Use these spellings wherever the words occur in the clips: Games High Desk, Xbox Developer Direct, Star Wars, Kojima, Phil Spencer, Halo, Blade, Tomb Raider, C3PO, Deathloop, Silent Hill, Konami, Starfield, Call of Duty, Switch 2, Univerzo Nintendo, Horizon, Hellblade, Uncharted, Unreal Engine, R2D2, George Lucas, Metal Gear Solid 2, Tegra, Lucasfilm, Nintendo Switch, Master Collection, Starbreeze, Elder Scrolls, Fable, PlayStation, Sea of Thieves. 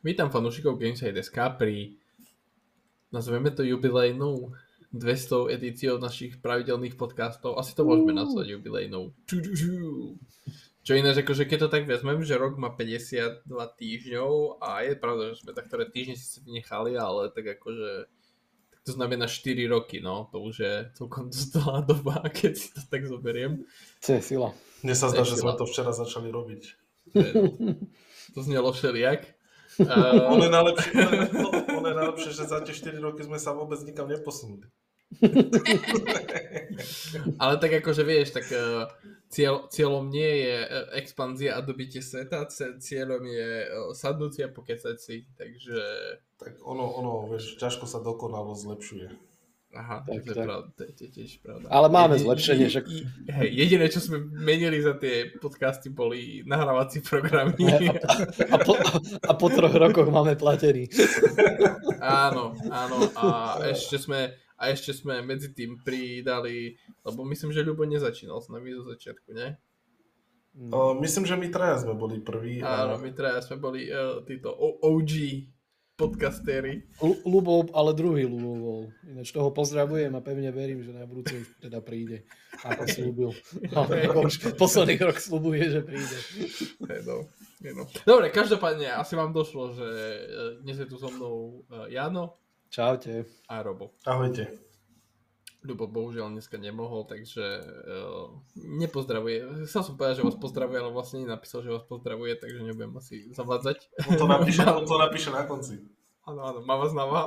Vítam fanúšikov Games High Desk pri, nazveme to jubilejnou 200 edíciou našich pravidelných podcastov. Asi to môžeme nazvať jubilejnou. Čo ináč, akože keď to tak vezmem, že rok má 52 týždňov a je pravda, že sme taktoré týždne si nechali, ale tak akože tak to znamená 4 roky, no. To už je celkom dostala doba, keď si to tak zoberiem. To je sila. Mne sa zdá, že sme to včera začali robiť. To znelo všelijak. Ono je najlepšie, že za tie 4 roky sme sa vôbec nikam neposunuli. Ale tak akože vieš, tak cieľom nie je expanzia a dobitie sveta, cieľom je sadnutie a pokecať si, takže... Tak ono, vieš, ťažko sa dokonalo zlepšuje. Aha, tak. To je tiež pravda. Ale máme zlepšenie. Jediné, čo sme menili za tie podcasty, boli nahrávací programy. A po 3 rokoch máme platený. Áno. A ešte sme medzi tým pridali, lebo myslím, že Ľubo nezačínal s nami zo začiatku, ne? Myslím, že my traja sme boli prví. Áno, my traja sme boli títo OG podcastéri. Ľubov, ale druhý Ľubov bol. Ináč toho pozdravujem a pevne verím, že na budúce už teda príde. Ako slúbil. Posledný rok slúbuje, že príde. Hey no. Dobre, každopádne asi vám došlo, že dnes je tu so mnou Jano. Čaute. A Robo. Ahojte. Ľubo bohužiaľ dneska nemohol, takže nepozdravuje. Chcel som povedať, že vás pozdravuje, ale vlastne nenapísal, že vás pozdravuje, takže nebudem asi zavádzať. On to napíše na konci. Áno, má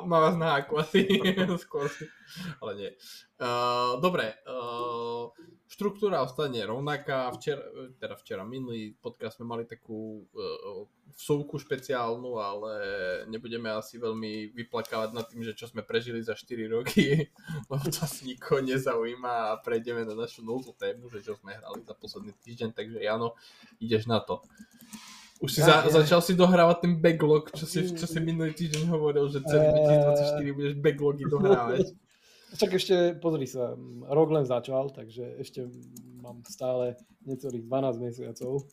vás na ako asi, skôr si, ale nie. Dobre, štruktúra ostane rovnaká. Včera minulý podcast sme mali takú vsúvku špeciálnu, ale nebudeme asi veľmi vyplakávať nad tým, že čo sme prežili za 4 roky, lebo to asi nikoho nezaujíma a prejdeme na našu novú tému, že čo sme hrali za posledný týždeň, takže Jano, ideš na to. Už si začal si dohrávať ten backlog, čo si minulý týždeň hovoril, že celý 2024 budeš backlogy dohrávať. Však ešte, pozri sa, rok len začal, takže ešte mám stále necelých 12 mesiacov.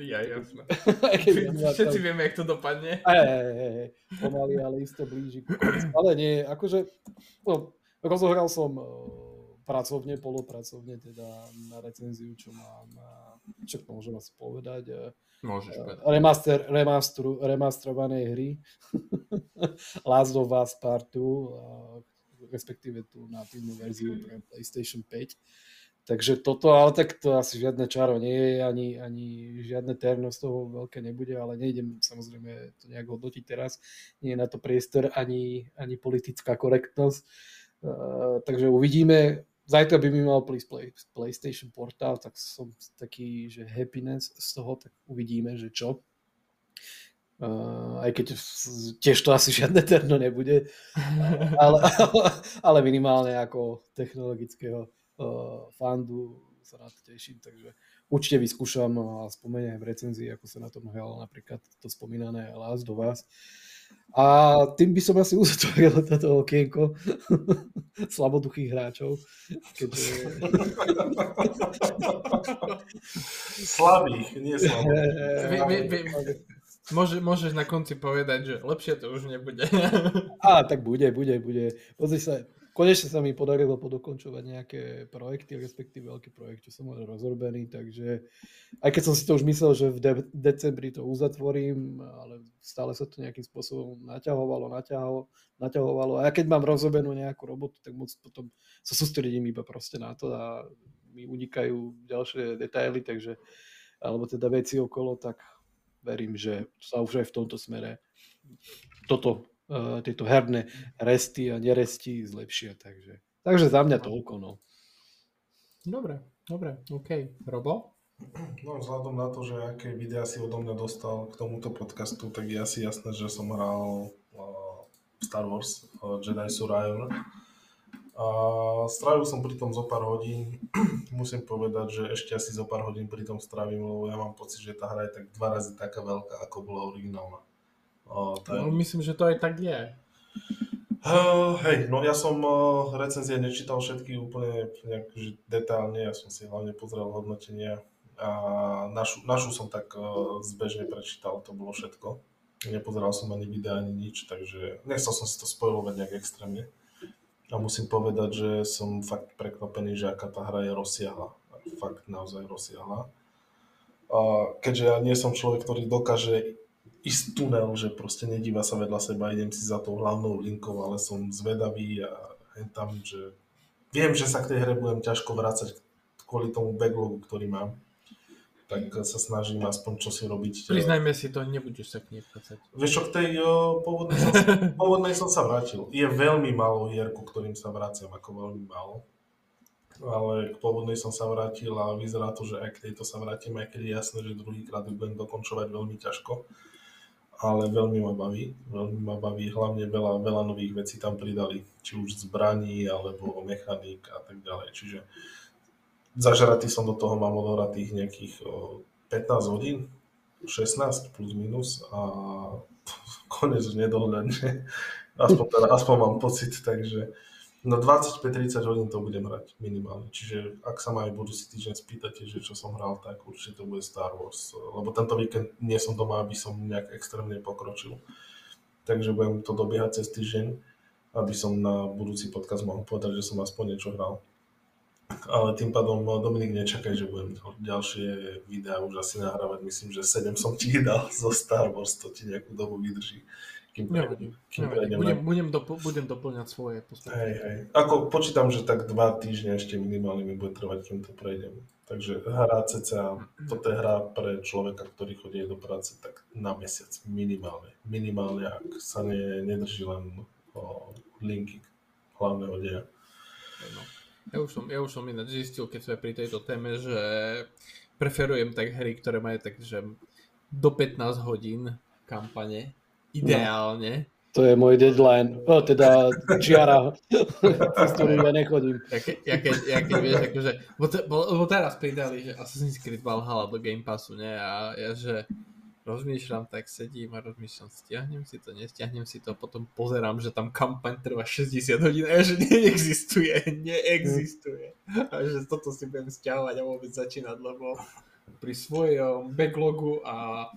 Ja, jasné. Všetci vieme, jak to dopadne. Pomaly, ale isto blíži. Ale nie, akože rozohral som pracovne, polopracovne, teda na recenziu, čo mám, čo to môžem asi povedať. Môžeš povedať. Remastrovanej hry Last of Us Part 2, respektíve tú natívnu verziu pre PlayStation 5. Takže toto, ale tak to asi žiadne čaro nie je, ani žiadne terno z toho veľké nebude, ale nejdem samozrejme to nejak hodnotiť teraz. Nie je na to priestor ani politická korektnosť. Takže uvidíme. Zajtra by mi mal prísť PlayStation Portal, tak som taký, že happiness z toho, tak uvidíme, že čo. Aj keď tiež to asi žiadne terno nebude, ale minimálne ako technologického fandu sa na to teším, takže určite vyskúšam a spomeniem v recenzii, ako sa na tom hralo napríklad to spomínané Last of Us. A tým by som asi uzatvoril toto okienko slaboduchých hráčov. Slabých, nie slabých. Môžeš na konci povedať, že lepšie to už nebude. Á, tak bude. Pozri sa, konečne sa mi podarilo podokončovať nejaké projekty, respektíve veľký projekt, čo som mal rozrobený, takže aj keď som si to už myslel, že v decembri to uzatvorím, ale stále sa to nejakým spôsobom naťahovalo. A ja keď mám rozobenú nejakú robotu, tak moc potom sa sústredím iba proste na to a mi unikajú ďalšie detaily, takže, alebo teda veci okolo, tak verím, že sa už aj v tomto smere tieto herné resty a neresti zlepšia. Takže za mňa toľko. No. Dobre, OK. Robo? No, vzhľadom na to, že aké videá si odo mňa dostal k tomuto podcastu, tak je asi jasné, že som hral Star Wars Jedi Survivor. Strávil som pri tom zo pár hodín. Musím povedať, že ešte asi zo pár hodín pri tom strávim, lebo ja mám pocit, že tá hra je tak 2 razy taká veľká, ako bola originálna. No, myslím, že to aj tak je. Ja som recenzie nečítal všetky úplne nejak detálne, ja som si hlavne pozrel hodnotenia a našu som tak zbežne prečítal, to bolo všetko. Nepozeral som ani videa, ani nič, takže nechcel som si to spoilovať nejak extrémne. A musím povedať, že som fakt prekvapený, že aká tá hra je rozsiahla. Fakt naozaj rozsiahla. A keďže ja nie som človek, ktorý dokáže ísť tunel, že proste nedíva sa vedľa seba, idem si za tou hlavnou linkou, ale som zvedavý a hentam, že viem, že sa k tej hre budem ťažko vrácať kvôli tomu backlogu, ktorý mám. Tak sa snažím aspoň čo si robiť. Priznajme si to, nebudeš sa k nej vracať. Vieš čo, k tej pôvodnej som sa vrátil. Je veľmi málo hier, ku ktorým sa vraciam, ako veľmi málo. Ale k pôvodnej som sa vrátil a vyzerá to, že aj k tejto sa vrátim, aj keď je jasné, že druhýkrát ju budem dokončovať veľmi ťažko. Ale veľmi ma baví. Hlavne veľa nových vecí tam pridali. Či už zbraní, alebo mechaník a tak ďalej. Čiže zažratý som do toho, mám odohratých nejakých 15 hodín, 16 plus minus a konec nedohľadne. Aspoň mám pocit, takže no 25-30 hodín to budem hrať minimálne. Čiže ak sa ma aj budúci týždeň spýtate, že čo som hral, tak určite to bude Star Wars. Lebo tento víkend nie som doma, aby som nejak extrémne pokročil. Takže budem to dobiehať cez týždeň, aby som na budúci podcast mohol povedať, že som aspoň niečo hral. Ale tým pádom, Dominik, nečakaj, že budem ďalšie videá už asi nahrávať. Myslím, že 7 som ti dal zo Star Wars, to ti nejakú dobu vydrží. Budem doplňať svoje postupy. Hej. Ako počítam, že tak 2 týždne ešte minimálne mi bude trvať, kým to prejdem. Takže hra cca, toto je hra pre človeka, ktorý chodí do práce, tak na mesiac minimálne. Minimálne, ak sa nedrží len linky hlavného deja. No. Ja už som ináč zistil, keď sme pri tejto téme, že preferujem tak hry, ktoré majú tak, že do 15 hodín kampane, ideálne. No, to je môj deadline, teda čiara, s ktorým ja nechodím. Ja keď vieš, akože, bo teraz pridali, že Assassin's Creed Valhalla do Game Passu, ne, a ja, že rozmýšľam, tak sedím a rozmýšľam, stiahnem si to, nestiahnem si to a potom pozerám, že tam kampaň trvá 60 hodín a že neexistuje. A že toto si budem stiahovať a vôbec začínať, lebo pri svojom backlogu a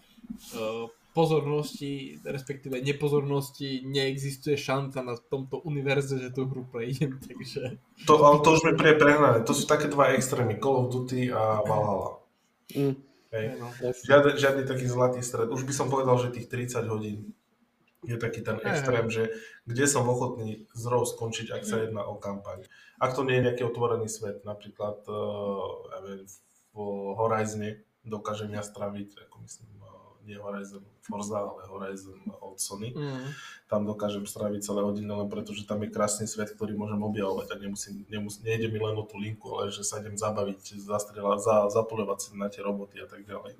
pozornosti, respektíve nepozornosti, neexistuje šanca na tomto univerze, že tú hru prejdem, takže... To už mi príde prehnané, to sú také dva extrémy, Call of Duty a Valhalla. Hej. Žiadny taký zlatý stred. Už by som povedal, že tých 30 hodín je taký ten extrém, že kde som ochotný zrov skončiť, ak sa jedná o kampaň. Ak to nie je nejaký otvorený svet, napríklad v Horizone dokážem ja straviť, ako myslím, nie Horizon Forza, ale Horizon od Sony. Tam dokážem straviť celé hodiny, len pretože tam je krásny svet, ktorý môžem objavovať a nejde mi len o tú linku, ale že sa idem zabaviť, zastrieľať, zapoľovať si na tie roboty a tak ďalej.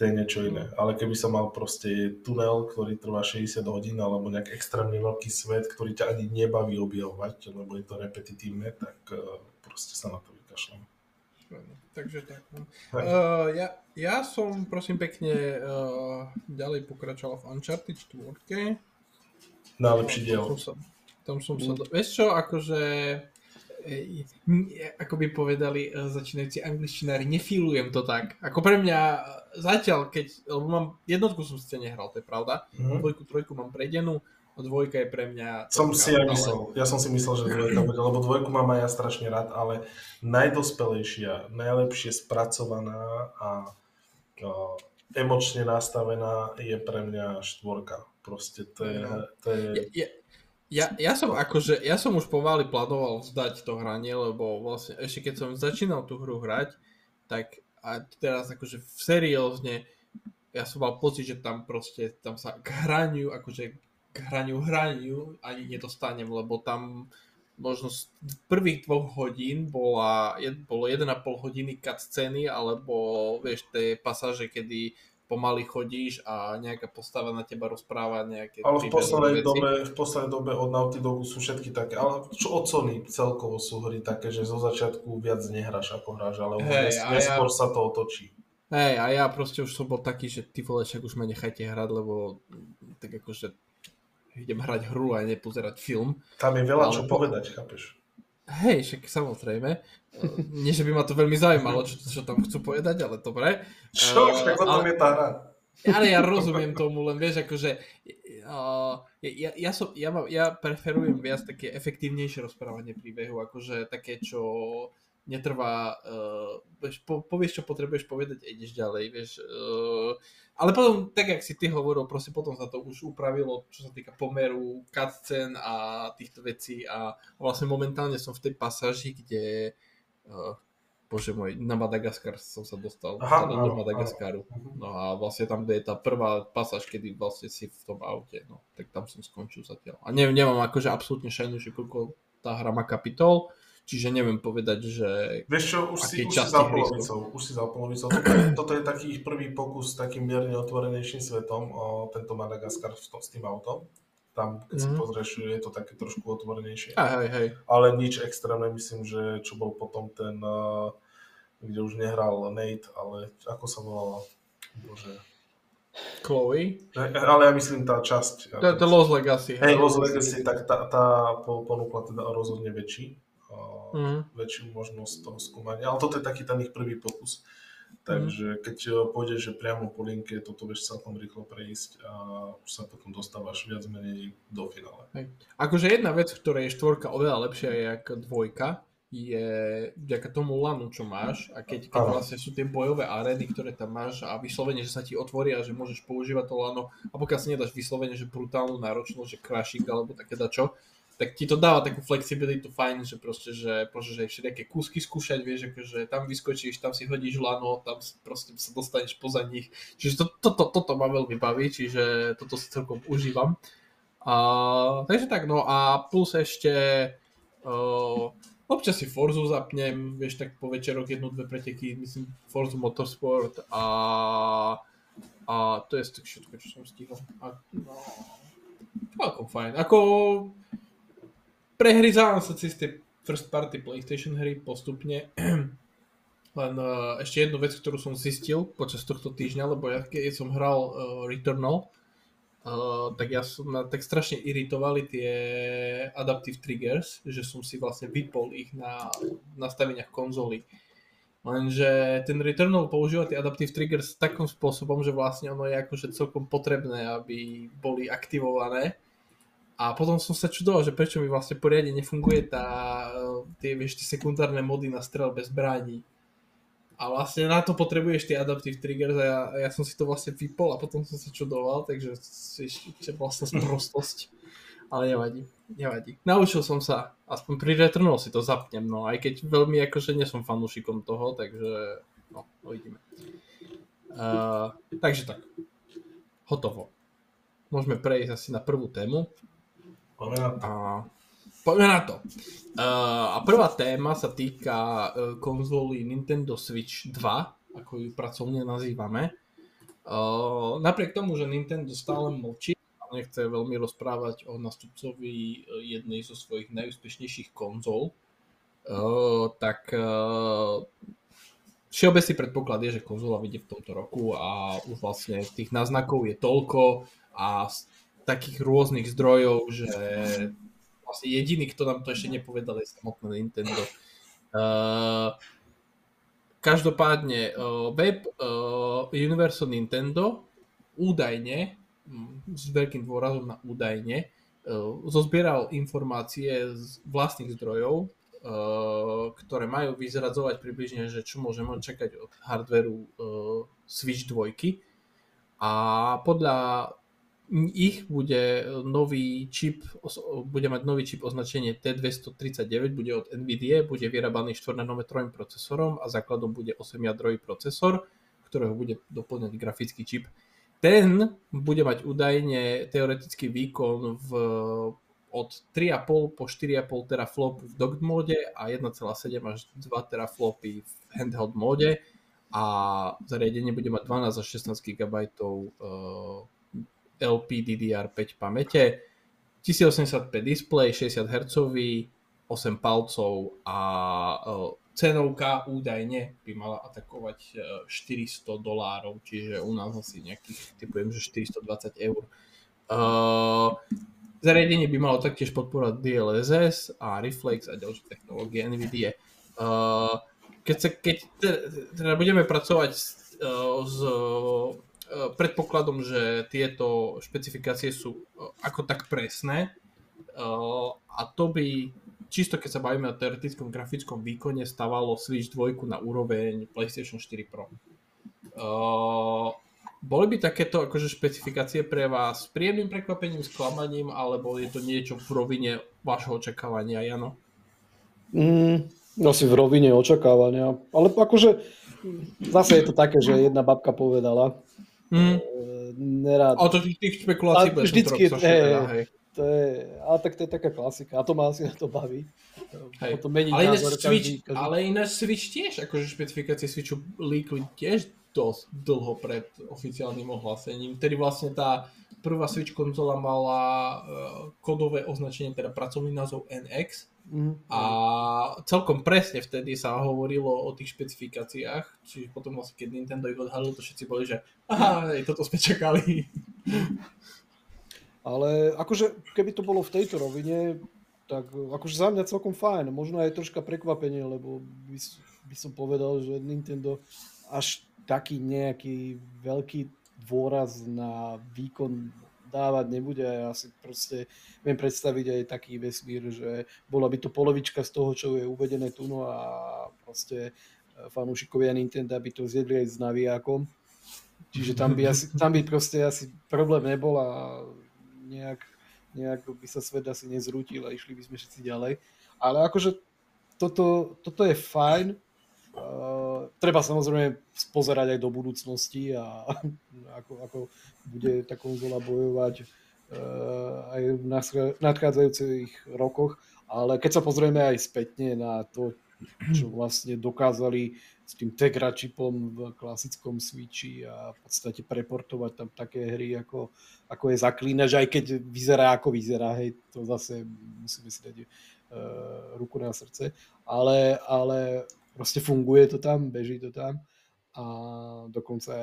To je niečo iné. Ale keby som mal proste tunel, ktorý trvá 60 hodín, alebo nejak extrémne veľký svet, ktorý ťa ani nebaví objavovať, lebo je to repetitívne, tak proste sa na to vykašľam. Takže tak. Ja som, prosím pekne, ďalej pokračoval v Uncharted 4. Najlepší diel. Tam som sa vieš čo, akože, ako by povedali začínajúci angličtinári, nefílujem to tak. Ako pre mňa zatiaľ, lebo mám jednotku som ste nehral, to je pravda. Dvojku, trojku mám predenú. Dvojka je pre mňa... Ja som si myslel, že dvojka bude, lebo dvojku mám aj ja strašne rád, ale najdospelejšia, najlepšie spracovaná a emočne nastavená je pre mňa štvorka. Proste to je... Ja som už pomaly plánoval vzdať to hranie, lebo vlastne ešte keď som začínal tú hru hrať, tak a teraz akože seriózne ja som mal pocit, že tam proste tam sa k hraniu, akože k hraniu ani nedostanem, lebo tam možno z prvých 2 hodín bolo 1,5 hodiny cutscény, alebo vieš, tie pasáže, kedy pomaly chodíš a nejaká postava na teba rozpráva nejaké... Ale v poslednej dobe od Naughty Dogu sú všetky také, ale čo od Sony celkovo sú hry také, že zo začiatku viac nehráš ako hráš, ale neskôr sa to otočí. Hej, a ja proste už som bol taký, že ty vole, však už ma nechajte hrať, lebo tak akože idem hrať hru a nepozerať film. Tam je veľa čo povedať, chápeš? Hej, však samozrejme. Nie, že by ma to veľmi zaujímalo, čo tam chcú povedať, ale dobre. Čo? Však o tom je tá hra. Ale ja rozumiem tomu, len vieš, akože ja preferujem viac také efektívnejšie rozprávanie príbehu, akože také, čo netrvá, povieš, čo potrebuješ povedať a ideš ďalej, vieš. Ale potom, tak jak si ty hovoril, proste potom sa to už upravilo, čo sa týka pomeru, cutscén a týchto vecí a vlastne momentálne som v tej pasáži, kde... Bože môj, na Madagaskar som sa dostal, do Madagaskaru. No a vlastne tam je tá prvá pasáž, kedy vlastne si v tom aute, no tak tam som skončil zatiaľ. A nemám akože absolútne šajnu, že koľko tá hra má kapitol, čiže neviem povedať, že... Vieš čo, už si za polovicou. Toto je taký prvý pokus s takým mierne otvorenejším svetom, tento Madagaskar s tým autom. Tam, keď si pozrieš, je to také trošku otvorenejšie. Hej. Ale nič extrémne, myslím, že čo bol potom ten, kde už nehral Nate, ale ako sa volala? Bože. Chloe? Ale ja myslím tá časť. The Lost Legacy. Hej, Lost Legacy, tak tá ponúkla teda rozhodne väčšiu možnosť toho skúmania. Ale toto je taký ten ich prvý pokus. Takže keď pôjdeš, že priamo po linke, toto vieš celkom rýchlo prejsť a už sa potom dostávaš viac menej do finále. Hej. Akože jedna vec, v ktorej je štvorka oveľa lepšia jak dvojka, je vďaka tomu lanu, čo máš a keď vlastne sú tie bojové arény, ktoré tam máš a vyslovene, že sa ti otvoria, že môžeš používať to lano a pokiaľ si nedáš vyslovene, že brutálnu náročnosť, že crashing alebo také dačo, tak ti to dáva takú flexibilitu fajn, že proste, že môžeš aj všetké kúsky skúšať, vieš, akože tam vyskočíš, tam si hodíš lano, tam proste sa dostaneš poza nich. Čiže toto ma veľmi baví, čiže toto si celkom užívam. Takže tak, no a plus ešte občas si Forzu zapnem, vieš, tak po večerok 1-2 preteky, myslím, Forza Motorsport a to je všetko, čo som stihol. Ako fajn, ako... Prehryzávam sa cez tie first party PlayStation hry postupne, len ešte jednu vec, ktorú som zistil počas tohto týždňa, lebo ja keď som hral Returnal, tak strašne iritovali tie adaptive triggers, že som si vlastne vypol ich na nastaveniach konzoly. Lenže ten Returnal používa tie adaptive triggers takým spôsobom, že vlastne ono je akože celkom potrebné, aby boli aktivované. A potom som sa čudoval, že prečo mi vlastne poriadne nefunguje tie sekundárne mody na strel bez zbraní. A vlastne na to potrebuješ tie adaptive triggers a ja som si to vlastne vypol a potom som sa čudoval, takže ešte vlastne sprostosť. Ale nevadí. Naučil som sa, aspoň pri Returnal si to zapnem, no aj keď veľmi akože nie som fanúšikom toho, takže no, uvidíme. Takže tak, hotovo. Môžeme prejsť asi na prvú tému. Poďme na to. A prvá téma sa týka konzoly Nintendo Switch 2, ako ju pracovne nazývame. Napriek tomu, že Nintendo stále mlčí a nechce veľmi rozprávať o nástupcovi jednej zo svojich najúspešnejších konzol, tak všeobecný predpoklad je, že konzola vyjde v tomto roku a už vlastne tých náznakov je toľko a takých rôznych zdrojov, že vlastne jediný, kto nám to ešte nepovedal, je samotné Nintendo. Každopádne web Univerzo Nintendo údajne, s veľkým dôrazom na údajne, zozbieral informácie z vlastných zdrojov, ktoré majú vyzradzovať približne, že čo môžeme čakať od hardvéru Switch 2. A podľa ich bude mať nový čip označenie T239, bude od NVIDIA, bude vyrábaný 4-nanometrovým procesorom a základom bude 8-jadrový procesor, ktorého bude doplňať grafický čip. Ten bude mať údajne teoretický výkon od 3,5 po 4,5 teraflop v docked móde a 1,7 až 2 teraflopy v handheld móde a zariadenie bude mať 12 až 16 GB LPDDR5 pamäte, 1080p displej, 60 Hz, 8 palcov a cenovka údajne by mala atakovať $400, čiže u nás asi nejakých, typujem, že €420. Zariadenie by malo taktiež podporovať DLSS a Reflex a ďalšie technológie NVIDIA. Keď budeme pracovať s predpokladom, že tieto špecifikácie sú ako tak presné a to by čisto keď sa bavíme o teoretickom grafickom výkone stavalo Switch 2 na úroveň PlayStation 4 Pro. Boli by takéto akože špecifikácie pre vás príjemným prekvapením, sklamaním alebo je to niečo v rovine vášho očakávania, Jano? Asi v rovine očakávania, ale akože zase je to také, že jedna babka povedala. Nerád. A to tých špekulácií bude som trochu sašená. Ale tak to je taká klasika. A to ma asi na to baví. Potom meniť názor. Ale ináč Switch tiež, akože špecifikácie Switchu líkli tiež dosť dlho pred oficiálnym ohlásením. Tedy vlastne tá prvá Switch konzola mala kodové označenie, teda pracovný názov NX. A celkom presne vtedy sa hovorilo o tých špecifikáciách, čiže potom vlastne keď Nintendo ich odhalil, to všetci boli, že aha, toto sme čakali. Ale akože keby to bolo v tejto rovine, tak akože za mňa celkom fajn, možno aj troška prekvapenie, lebo by som povedal, že Nintendo až taký nejaký veľký dôraz na výkon dávať nebude. Ja si proste viem predstaviť aj taký vesmír, že bola by to polovička z toho, čo je uvedené tu, no a proste fanúšikovia Nintendo by to zjedli aj s navijákom. Čiže tam by proste asi problém nebol a nejak by sa svet asi nezrútil a išli by sme všetci ďalej. Ale akože toto je fajn. Treba samozrejme pozerať aj do budúcnosti a ako bude tá konzola bojovať aj v nadchádzajúcich rokoch, ale keď sa pozrieme aj spätne na to, čo vlastne dokázali s tým Tegra čipom v klasickom Switchi a v podstate preportovať tam také hry ako je Zaklinaž, aj keď vyzerá ako vyzerá, hej, to zase musíme si dať ruku na srdce, ale proste funguje to tam, beží to tam a dokonca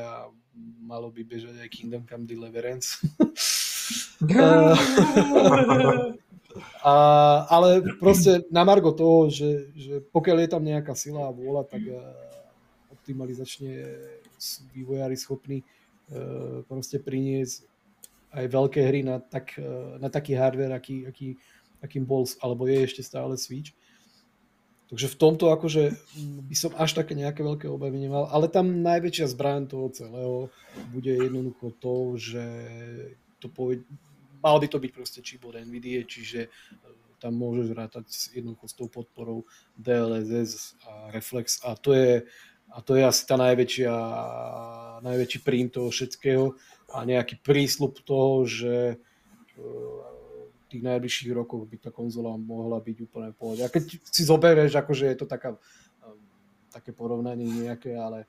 malo by bežať aj Kingdom Come Deliverance. Ale proste na margo toho, že pokiaľ je tam nejaká sila a vôľa, tak optimalizačne sú vývojári schopní proste priniesť aj veľké hry na taký hardware, akým bol alebo je ešte stále Switch. Takže v tomto akože by som až také nejaké veľké obavy nemal, ale tam najväčšia zbraň toho celého bude jednoducho to, že mal by to byť proste čip od NVIDIA, čiže tam môžeš rátať jednoducho s tou podporou DLSS a Reflex a to je asi tá najväčší príjm toho všetkého a nejaký prísľub toho, že tých najbližších rokov by tá konzola mohla byť úplne v pohode. A keď si zoberieš, akože je to také porovnanie nejaké, ale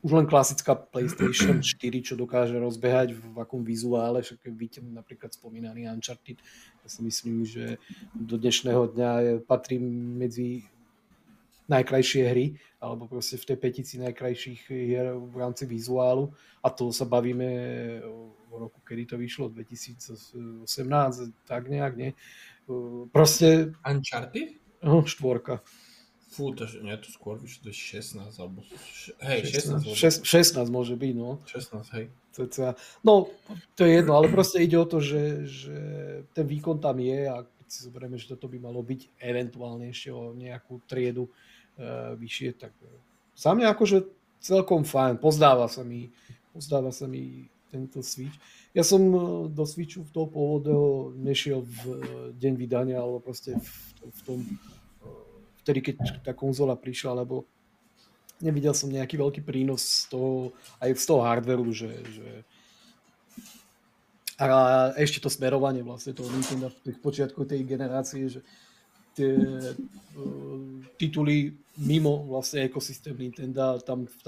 už len klasická PlayStation 4, čo dokáže rozbehať v akom vizuále, však vidíte napríklad spomínaný Uncharted, ja si myslím, že do dnešného dňa patrí medzi najkrajšie hry, alebo proste v tej petici najkrajších hier v rámci vizuálu. A to sa bavíme o roku, kedy to vyšlo, 2018, tak nejak, nie? Proste... Uncharted? Štvorka. Fú, to skôr vyšlo 16, alebo... Hej, 16 môže byť, no. 16, hej. No, to je jedno, ale proste ide o to, že ten výkon tam je a keď si zoberieme, že toto by malo byť eventuálne ešte o nejakú triedu vyššie, tak za mňa akože celkom fajn, pozdáva sa mi tento Switch. Ja som do Switchu v toho pôvodného nešiel v deň vydania, alebo proste v tom, vtedy keď tá konzola prišla, lebo nevidel som nejaký veľký prínos z toho hardwareu, že a ešte to smerovanie vlastne toho Nintendo v počiatku tej generácie, že tie tituly mimo vlastne ekosystém Nintendo tam v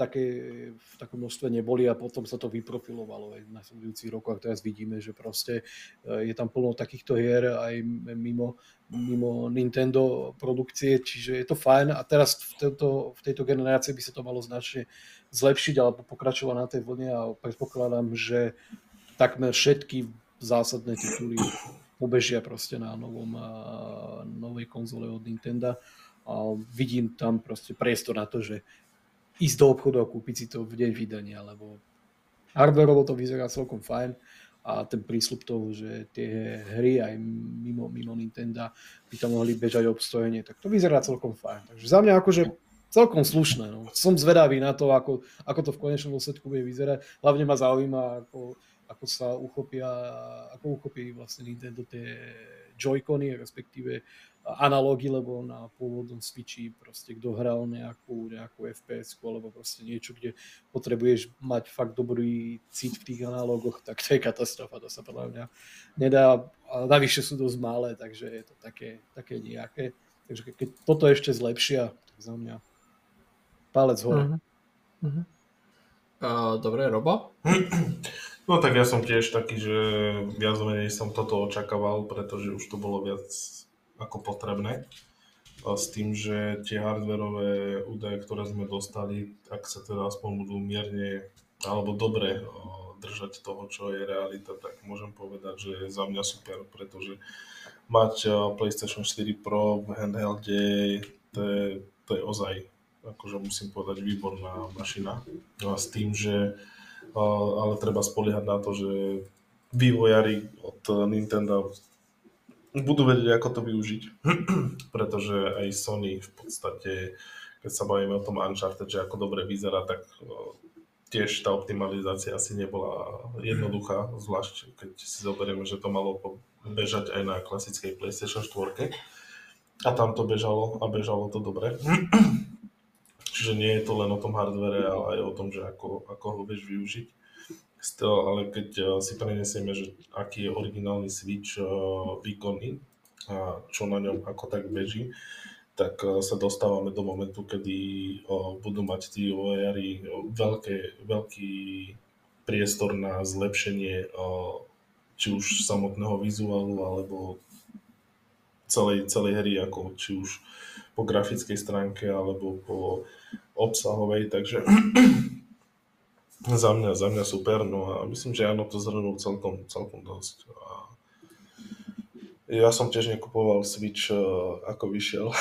takom množstve neboli a potom sa to vyprofilovalo aj v nasledujúcich rokoch. Teraz vidíme, že proste je tam plno takýchto hier aj mimo Nintendo produkcie, čiže je to fajn a teraz v tejto generácii by sa to malo značne zlepšiť alebo pokračovať na tej vlne a predpokladám, že takmer všetky zásadné tituly pobežia proste na novej konzole od Nintendo a vidím tam proste priestor na to, že ísť do obchodu a kúpiť si to v deň vydania, lebo hardwareovo to vyzerá celkom fajn a ten prísľub toho, že tie hry aj mimo Nintendo by tam mohli bežať obstojenie, tak to vyzerá celkom fajn. Takže za mňa akože celkom slušné. No. Som zvedavý na to, ako to v konečnom dôsledku bude vyzerať. Hlavne ma zaujíma, ako sa uchopí vlastne Nintendo tie Joy-Cony, respektíve analógy, lebo na pôvodnom Switchi proste kto hral nejakú FPS-ku alebo proste niečo, kde potrebuješ mať fakt dobrý cít v tých analógoch, tak to je katastrofa, to sa podľa mňa nedá. A navyše sú dosť malé, takže je to také nejaké. Takže keď toto ešte zlepšia, tak za mňa palec hore. Uh-huh. Uh-huh. Dobre, Robo? No tak ja som tiež taký, že viac menej som toto očakával, pretože už to bolo viac ako potrebné. S tým, že tie hardverové údaje, ktoré sme dostali, ak sa teda aspoň budú mierne alebo dobre držať toho, čo je realita, tak môžem povedať, že za mňa super, pretože mať PlayStation 4 Pro v handhelde, to je ozaj, akože musím povedať, výborná mašina. S tým, že ale treba spoliehať na to, že vývojári od Nintendo budú vedieť, ako to využiť, pretože aj Sony v podstate, keď sa bavíme o tom Uncharted, že ako dobre vyzerá, tak tiež tá optimalizácia asi nebola jednoduchá, zvlášť keď si zoberieme, že to malo bežať aj na klasickej PlayStation 4 a tam to bežalo a bežalo to dobre. Čiže nie je to len o tom hardvere, ale aj o tom, že ako ho vieš využiť. Ale keď si prenesieme, že aký je originálny Switch výkonný a čo na ňom ako tak beží, tak sa dostávame do momentu, kedy budú mať tí OER-y veľký priestor na zlepšenie či už samotného vizuálu, alebo celej hry, ako či už po grafickej stránke, alebo po obsahovej, takže za mňa super, no a myslím, že áno, to zhrnul celkom dosť. A ja som tiež nekupoval Switch, ako vyšiel.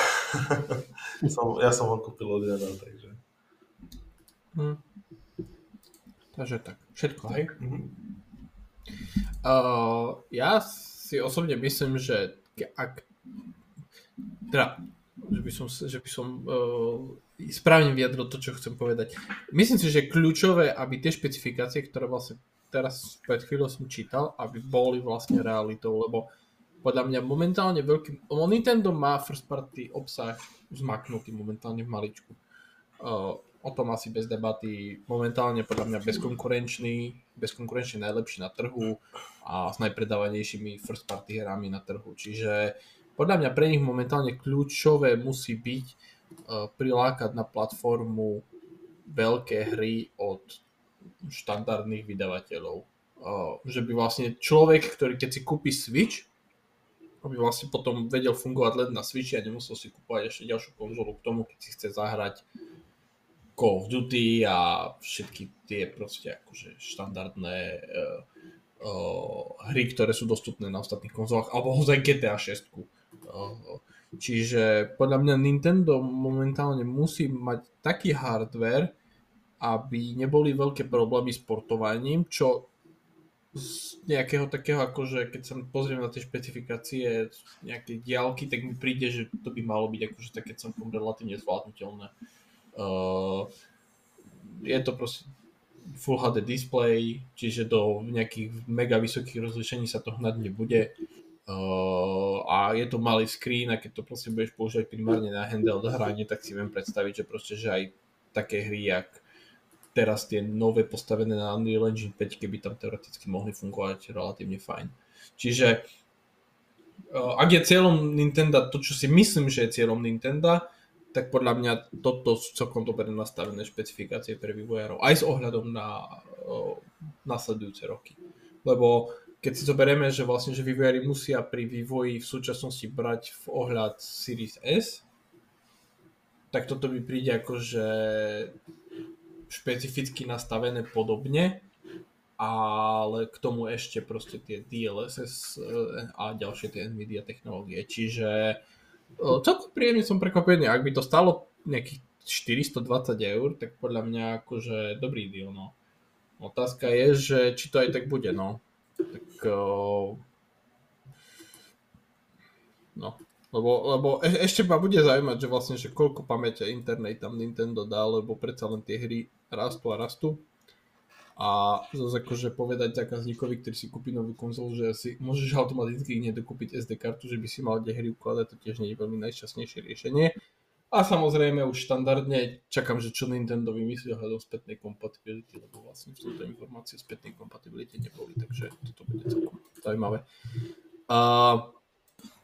ja som ho kúpil od Jana, takže. Takže tak, všetko, hej? Mm-hmm. Ja si osobne myslím, že ak že by som správne vyjadril to, čo chcem povedať. Myslím si, že je kľúčové, aby tie špecifikácie, ktoré vlastne teraz pred chvíľou som čítal, aby boli vlastne realitou, lebo podľa mňa momentálne Nintendo má first party obsah zmaknutý momentálne v maličku. O tom asi bez debaty. Momentálne podľa mňa bezkonkurenčný najlepší na trhu a s najpredávanejšími first party herami na trhu. Čiže podľa mňa pre nich momentálne kľúčové musí byť prilákať na platformu veľké hry od štandardných vydavateľov. Že by vlastne človek, ktorý keď si kúpi Switch, aby vlastne potom vedel fungovať len na Switchi a nemusel si kúpovať ešte ďalšiu konzolu k tomu, keď si chce zahrať Call of Duty a všetky tie proste akože štandardné hry, ktoré sú dostupné na ostatných konzolách, alebo hozaj GTA 6-ku. Čiže podľa mňa Nintendo momentálne musí mať taký hardware, aby neboli veľké problémy s portovaním, čo z nejakého takého, akože keď sa pozriem na tie špecifikácie nejaké diaľky, tak mi príde, že to by malo byť akože také celkom relatívne zvládnutelné. Je to proste Full HD display, čiže do nejakých mega vysokých rozlišení sa to hnať nebude. A je to malý screen, a keď to proste budeš používať primárne na handheld hranie, tak si viem predstaviť, že proste, že aj také hry, jak teraz tie nové postavené na Unreal Engine 5, keby tam teoreticky mohli fungovať relatívne fajn. Čiže ak je cieľom Nintendo to, čo si myslím, že je cieľom Nintendo, tak podľa mňa toto sú celkom dobre nastavené špecifikácie pre vývojárov, aj s ohľadom na nasledujúce roky. Lebo keď si zoberieme, že vlastne že vývojári musia pri vývoji v súčasnosti brať v ohľad Series S, tak toto by príde akože špecificky nastavené podobne, ale k tomu ešte proste tie DLSS a ďalšie tie NVIDIA technológie, čiže celkom príjemne som prekvapený, ak by to stalo nejakých 420 €, tak podľa mňa akože dobrý deal, no. Otázka je, že či to aj tak bude, no. Tak, no. Lebo ešte ma bude zaujímať, že vlastne, že koľko pamäte internej tam Nintendo dá, lebo predsa len tie hry rastú a rastú. A zase akože povedať zákazníkovi, ktorý si kúpi novú konzolu, že si môžeš automaticky nedokúpiť SD kartu, že by si mal tie hry ukladať, to tiež nie je veľmi najšťastnejšie riešenie. A samozrejme už štandardne čakám, že čo Nintendo vymyslí ohľadom spätnej kompatibility, lebo vlastne sú to informácie o spätnej kompatibility neboli, takže toto bude celkom zaujímavé.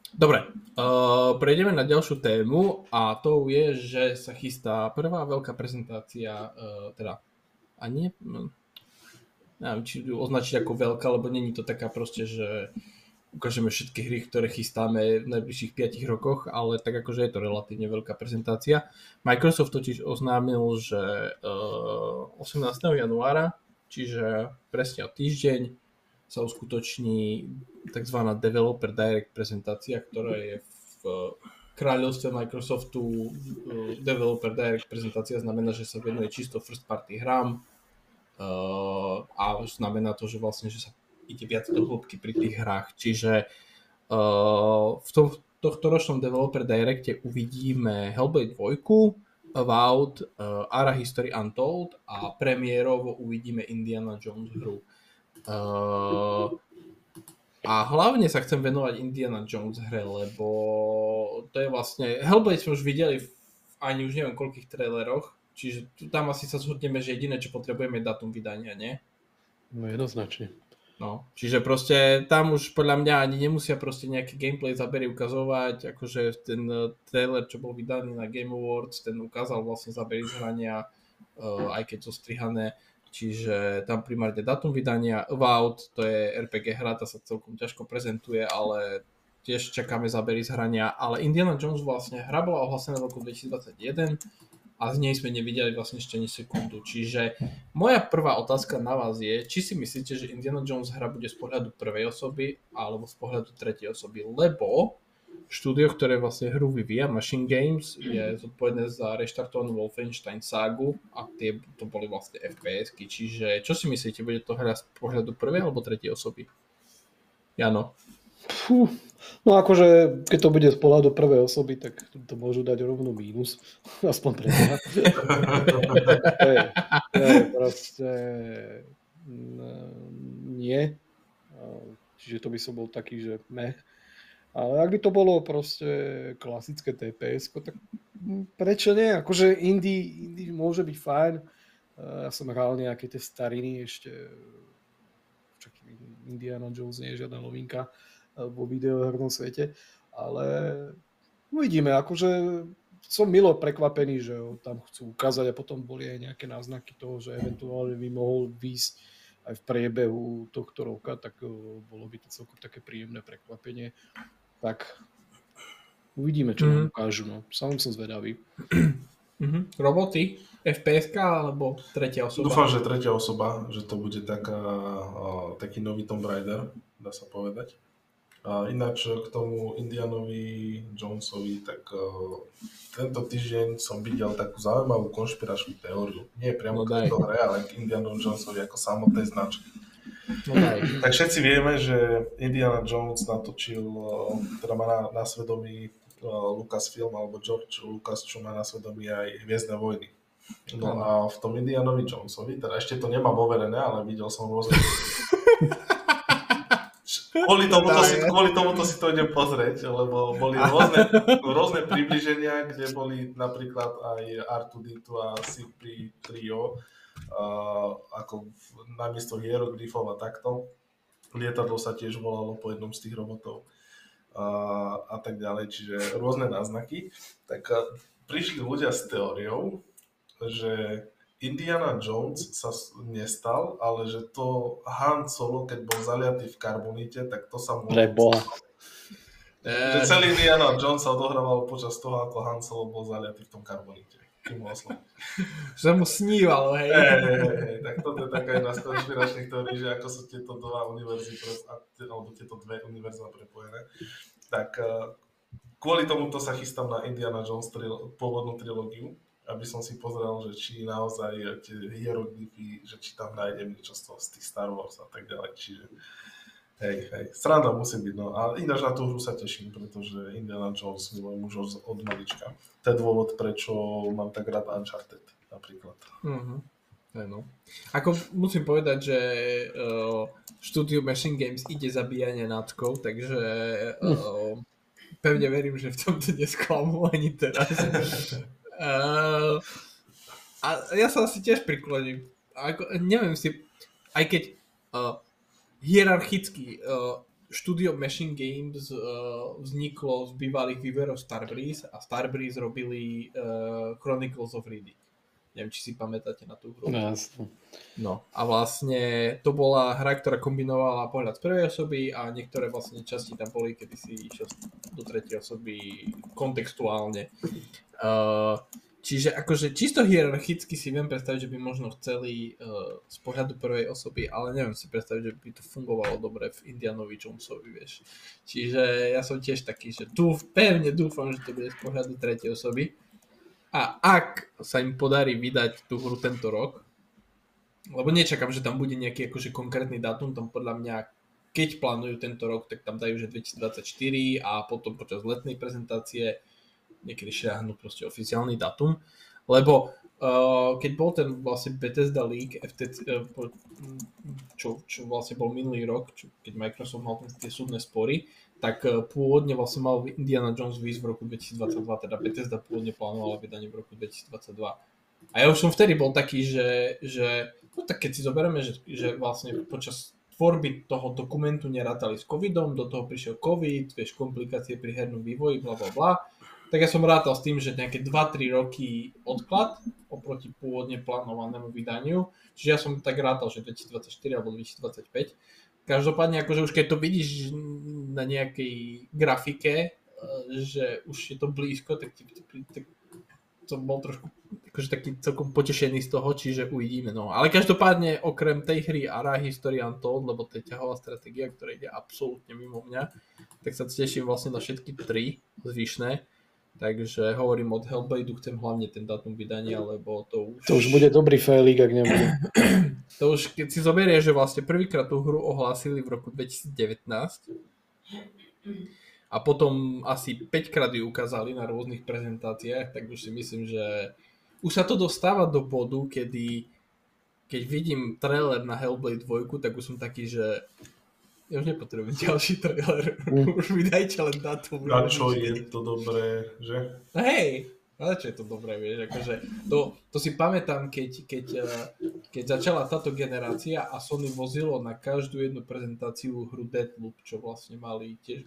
Dobre, prejdeme na ďalšiu tému a to je, že sa chystá prvá veľká prezentácia, teda a nie, neviem, či označiť ako veľká, lebo není to taká proste, že ukážeme všetky hry, ktoré chystáme v najbližších 5 rokoch, ale tak akože je to relatívne veľká prezentácia. Microsoft totiž oznámil, že 18. januára, čiže presne o týždeň, sa uskutoční tzv. Developer Direct prezentácia, ktorá je v kráľovstve Microsoftu. Developer Direct prezentácia znamená, že sa venuje čisto first party hrám a znamená to, že vlastne, že sa ide viac do hĺbky pri tých hrách. Čiže v tohto ročnom Developer Directe uvidíme Hellblade 2, Avowed, Ara History Untold a premiérovo uvidíme Indiana Jones hru. A hlavne sa chcem venovať Indiana Jones hre, lebo to je vlastne... Hellblade sme už videli v ani už neviem koľkých traileroch, čiže tam asi sa zhodneme, že jediné, čo potrebujeme, je datum vydania, nie? No jednoznačne. No, čiže proste tam už podľa mňa ani nemusia proste nejaké gameplay zábery ukazovať, akože ten trailer, čo bol vydaný na Game Awards, ten ukázal vlastne zábery z hrania, aj keď sú strihané, čiže tam primárne datum vydania. Avowed, to je RPG hra, tá sa celkom ťažko prezentuje, ale tiež čakáme zábery z hrania, ale Indiana Jones vlastne hra bola ohlásená v roku 2021 a z nej sme nevideli vlastne ešte ani sekundu. Čiže moja prvá otázka na vás je, či si myslíte, že Indiana Jones hra bude z pohľadu prvej osoby alebo z pohľadu tretej osoby, lebo štúdio, ktoré vlastne hru vyvíja, Machine Games, je zodpovedné za reštartovanú Wolfenstein ságu a tie to boli vlastne FPS-ky. Čiže čo si myslíte, bude to hra z pohľadu prvej alebo tretej osoby? Jano? No akože, keď to bude z pohľadu prvej osoby, tak to môžu dať rovno mínus. Aspoň pre mňa. Proste... Nie. Čiže to by som bol taký, že meh. Ale ak by to bolo proste klasické TPS-ko, tak prečo nie? Akože indie môže byť fajn. Ja som hral nejaké tie stariny ešte. Indiana Jones nie je žiadna novinka vo videohernom svete, ale uvidíme, akože som milo prekvapený, že ho tam chcú ukázať a potom boli aj nejaké náznaky toho, že eventuálne by mohol výjsť aj v priebehu tohto roka, tak bolo by to celkom také príjemné prekvapenie. Tak uvidíme, čo nám ukážu, no. Sám som zvedavý. Roboty, FPS-ka alebo tretia osoba? Dúfam, že tretia osoba, že to bude taký nový Tomb Raider, dá sa povedať. Ináč k tomu Indianovi Jonesovi, tak tento týždeň som videl takú zaujímavú konšpiračnú teóriu. Nie priamo k tejto hre, ale k Indianovi Jonesovi ako samotnej značke. Tak všetci vieme, že Indiana Jones natočil, teda má na svedomí Lucasfilm alebo George Lucas, čo má na svedomí aj Hviezdne vojny. No a v tom Indianovi Jonesovi, teda ešte to nemám overené, ale videl som rôzne... Kvôli tomuto si to idem pozrieť, lebo boli rôzne približenia, kde boli napríklad aj R2D2 a C3PO, ako namiesto hieroglyfov a takto. Lietadlo sa tiež volalo po jednom z tých robotov a tak ďalej, čiže rôzne náznaky. Tak prišli ľudia s teóriou, že Indiana Jones sa nestal, ale že to Han Solo, keď bol zaliatý v karbonite, tak to sa mu... Že celý Indiana Jones sa odohrával počas toho, ako Han Solo bol zaliatý v tom karbonite. Že mu snívalo, hej. Tak to je taká jedna z konšpiračných teórií, že ako sú tieto dva univerzy, alebo tieto dve univerzá prepojené. Tak kvôli tomu to sa chystám na Indiana Jones pôvodnú trilógiu. aby som si pozrel, že či naozaj tie hieroglyfy, že či tam nájdem niečo z tých Star Wars a tak ďalej. Čiže hej, sranda musí byť, no. Ale ináč na tú hru sa teším, pretože Indiana Jones milujem už od malička. To je dôvod, prečo mám tak rád Uncharted napríklad. Mm-hmm. No. Ako musím povedať, že štúdiu Machine Games ide zabíjanie nadkov, takže pevne verím, že v tomto nesklamú ani teraz. A ja sa asi tiež prikloním. Ako, neviem si, aj keď hierarchicky štúdio Machine Games vzniklo z bývalých výverov Starbreeze a Starbreeze robili Chronicles of Riddick. Neviem, či si pamätáte na tú hru. No a vlastne to bola hra, ktorá kombinovala pohľad z prvej osoby a niektoré vlastne časti tam boli, kedy si išiel do tretej osoby kontextuálne. Čiže akože čisto hierarchicky si viem predstaviť, že by možno chceli z pohľadu prvej osoby, ale neviem si predstaviť, že by to fungovalo dobre v Indianovi Jonesovi, vieš. Čiže ja som tiež taký, že tu pevne dúfam, že to bude z pohľadu tretej osoby. A ak sa im podarí vydať tú hru tento rok, lebo nečakám, že tam bude nejaký akože konkrétny dátum, tam podľa mňa, keď plánujú tento rok, tak tam dajú, že 2024 a potom počas letnej prezentácie niekedy šiahnú proste oficiálny dátum, lebo keď bol ten vlastne Bethesda League, FTC, čo vlastne bol minulý rok, keď Microsoft mal tie súdne spory, tak pôvodne vlastne mal Indiana Jones výsť v roku 2022, teda Bethesda pôvodne plánovala vydanie v roku 2022. A ja už som vtedy bol taký, že no tak keď si zoberieme, že vlastne počas tvorby toho dokumentu nerátali s covidom, do toho prišiel covid, vieš, komplikácie pri hernom vývoji, blablabla, tak ja som rátal s tým, že nejaké 2-3 roky odklad oproti pôvodne plánovanému vydaniu, čiže ja som tak rátal, že 2024 alebo 2025. Každopádne, akože už keď to vidíš na nejakej grafike, že už je to blízko, tak som bol trošku akože taký celkom potešený z toho, čiže uvidíme. No. Ale každopádne, okrem tej hry Ara History Untold, lebo to je ťahová stratégia, ktorá ide absolútne mimo mňa, tak sa teším vlastne na všetky tri zvyšné. Takže hovorím od Hellbladeu, chcem hlavne ten dátum vydania, lebo to už... To už bude dobrý failík, ak nebude. To už, keď si zoberie, že vlastne prvýkrát tú hru ohlásili v roku 2019 a potom asi 5-krát ju ukázali na rôznych prezentáciách, tak už si myslím, že už sa to dostáva do bodu, keď vidím trailer na Hellblade 2, tak už som taký, že... Ja už nepotrebujem ďalší trailer, už mi dajte len dátum. Na čo je to dobré, že? Hej, na čo je to dobré, vieš, akože to si pamätám, keď začala táto generácia a Sony vozilo na každú jednu prezentáciu hru Deathloop, čo vlastne mali tiež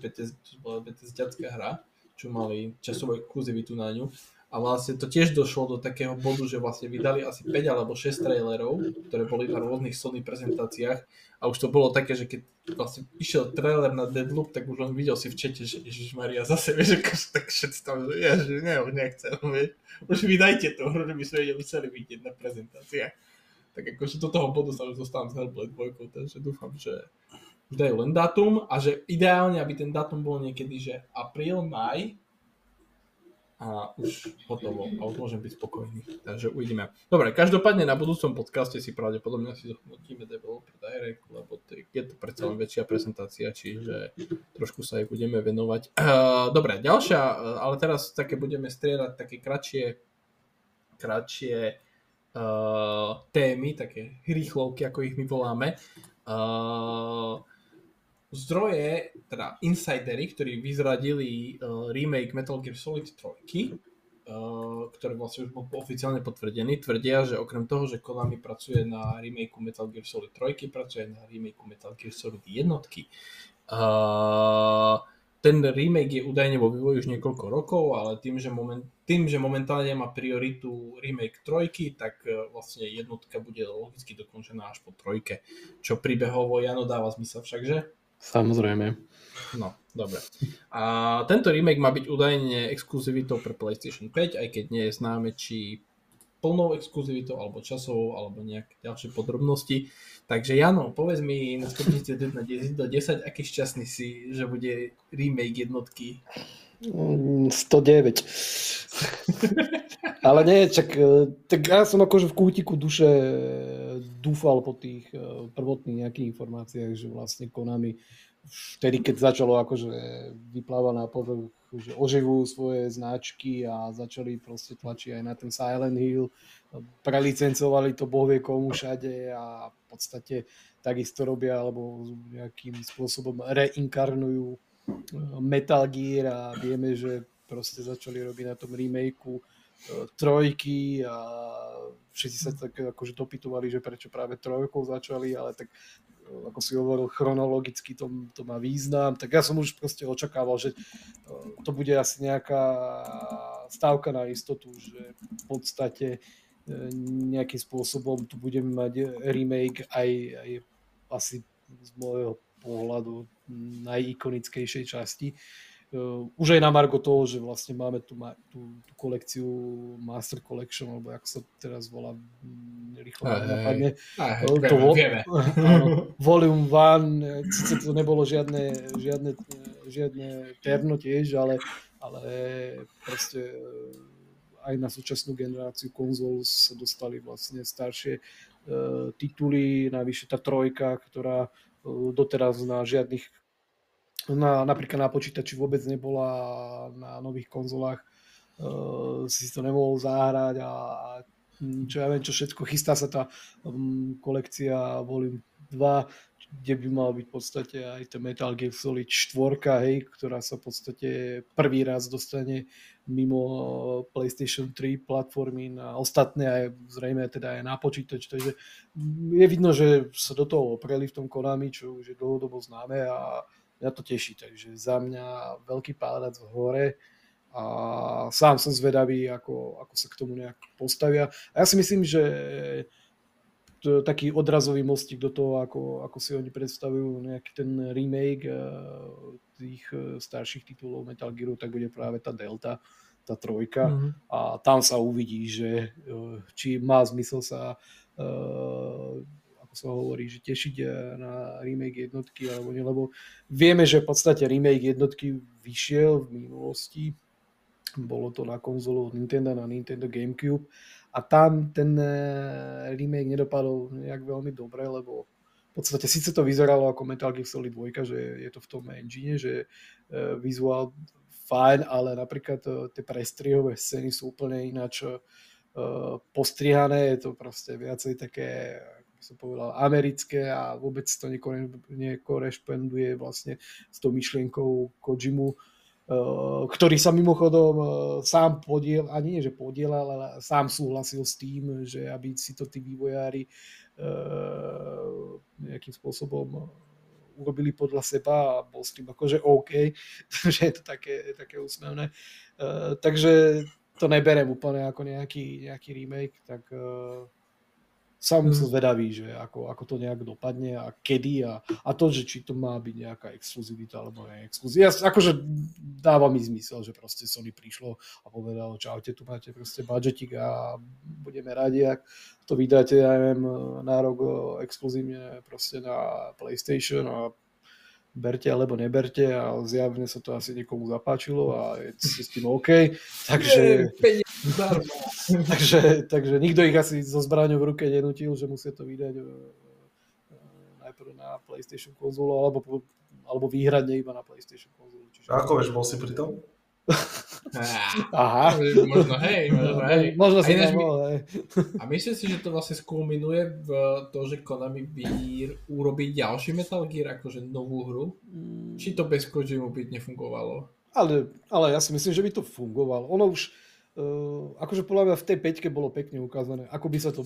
BTS-ďacká hra, čo mali časovú exkluzivitu na ňu. A vlastne to tiež došlo do takého bodu, že vlastne vydali asi 5 alebo 6 trailerov, ktoré boli na rôznych Sony prezentáciách. A už to bolo také, že keď vlastne išiel trailer na Deadloop, tak už on videl si v čete, že Ježišmaria zase, vieš, tak všetci tam, že ja, že ne, už nechcem, vieš. Už vydajte to, že by sme museli vidieť na prezentáciách. Tak akože do toho bodu sa už dostávam s Hellblade 2, takže dúfam, že už dajú len dátum a že ideálne, aby ten dátum bol niekedy, že apríl, maj, a už hotovo a už môžem byť spokojný, takže uvidíme. Dobre, každopádne na budúcom podcaste si pravdepodobne si zhodnotíme Developer Direct, lebo je to predsa len väčšia prezentácia, čiže trošku sa jej budeme venovať. Dobre, ďalšia, ale teraz také budeme strieľať také kratšie témy, také rýchlovky, ako ich my voláme. Zdroje, teda insidery, ktorí vyzradili remake Metal Gear Solid 3, ktorý vlastne už bol oficiálne potvrdený, tvrdia, že okrem toho, že Konami pracuje na remakeu Metal Gear Solid 3, pracuje na remakeu Metal Gear Solid 1. Ten remake je údajne vo vývoji už niekoľko rokov, ale tým, že momentálne má prioritu remake 3, tak vlastne 1 bude logicky dokončená až po 3, čo príbehovo Jano dáva zmysel však, že? Samozrejme. No, dobre. A tento remake má byť údajne exkluzivitou pre PlayStation 5, aj keď nie je známe, či plnou exkluzivitou, alebo časovou, alebo nejaké ďalšie podrobnosti. Takže Jano, povedz mi na stupnici 1 do 10, aký šťastný si, že bude remake 1. 109. Ale nie, tak ja som akože v kútiku duše dúfal po tých prvotných nejakých informáciách, že vlastne Konami vtedy, keď začalo akože vyplávať na povrch, že oživujú svoje značky a začali proste tlačiť aj na ten Silent Hill, prelicencovali to bohvie komu všade a v podstate takisto robia alebo nejakým spôsobom reinkarnujú Metal Gear a vieme, že proste začali robiť na tom remakeu trojky a všetci sa tak akože dopytovali, že prečo práve trojkou začali, ale tak ako si hovoril, chronologicky to má význam, tak ja som už proste očakával, že to bude asi nejaká stávka na istotu, že v podstate nejakým spôsobom tu budeme mať remake aj asi z môjho pohľadu najikonickejšej časti. Už aj na margo toho, že vlastne máme tú kolekciu Master Collection, alebo ako sa teraz volá, rýchlo napadne. Volume 1, síce to nebolo žiadne terno tiež, ale proste aj na súčasnú generáciu konzol sa dostali vlastne staršie tituly, navyše tá trojka, ktorá doteraz na žiadnych napríklad na počítači vôbec nebola, na nových konzolách si to nemohol zahrať a čo ja viem, čo všetko, chystá sa tá kolekcia Volume 2, kde by mal byť v podstate aj ten Metal Gear Solid 4, hej, ktorá sa v podstate prvý raz dostane mimo PlayStation 3 platformy na ostatné aj zrejme teda aj na počítač, takže je vidno, že sa do toho opreli v tom Konami, čo už je dlhodobo známe a ja to teší, takže za mňa veľký páľac v hore a sám som zvedavý, ako sa k tomu nejak postavia. A ja si myslím, že to taký odrazový mostík do toho, ako si oni predstavujú nejaký ten remake tých starších titulov Metal Gearu, tak bude práve tá Delta, tá trojka. Mm-hmm. A tam sa uvidí, že či má zmysel sa sa hovorí, že tešiť na remake jednotky alebo nie, lebo vieme, že v podstate remake jednotky vyšiel v minulosti, bolo to na konzolu Nintendo, na Nintendo GameCube a tam ten remake nedopadol nejak veľmi dobre, lebo v podstate síce to vyzeralo ako Metal Gear Solid 2, že je to v tom engine, že vizuál fajn, ale napríklad tie prestrihové scény sú úplne ináč postrihané, je to proste viacej také, som povedal, americké a vôbec to nekorešponduje vlastne s tou myšlienkou Kojimu, ktorý sa mimochodom sám podielal, a nie že podielal, ale sám súhlasil s tým, že aby si to tí vývojári nejakým spôsobom urobili podľa seba a bol s tým akože OK, že je to také úsmevné. Takže to neberiem úplne ako nejaký remake, tak sám som zvedavý, že ako to nejak dopadne a kedy a to, že či to má byť nejaká exkluzivita alebo neexkluzivita. Ja, akože dáva mi zmysel, že proste Sony prišlo a povedalo, čaute, tu máte proste budžetik a budeme radi, ak to vydáte, ja neviem, na rok exkluzívne proste na PlayStation a berte alebo neberte a zjavne sa to asi niekomu zapáčilo a je s tým OK, takže nikto ich asi so zbraňou v ruke nenutil, že musia to vydať najprv na PlayStation konzolu alebo výhradne iba na PlayStation konzolu. Ako vieš, bol si pri tom? Aha. Možno hej. Možno si nemohol, hej. A myslím si, že to vlastne skulminuje v to, že Konami urobí ďalší Metal Gear, akože novú hru. Či to bez Kojimu by nefungovalo? Ale ja si myslím, že by to fungovalo. Ono už, akože podľa mňa v tej peťke bolo pekne ukázané, ako by sa to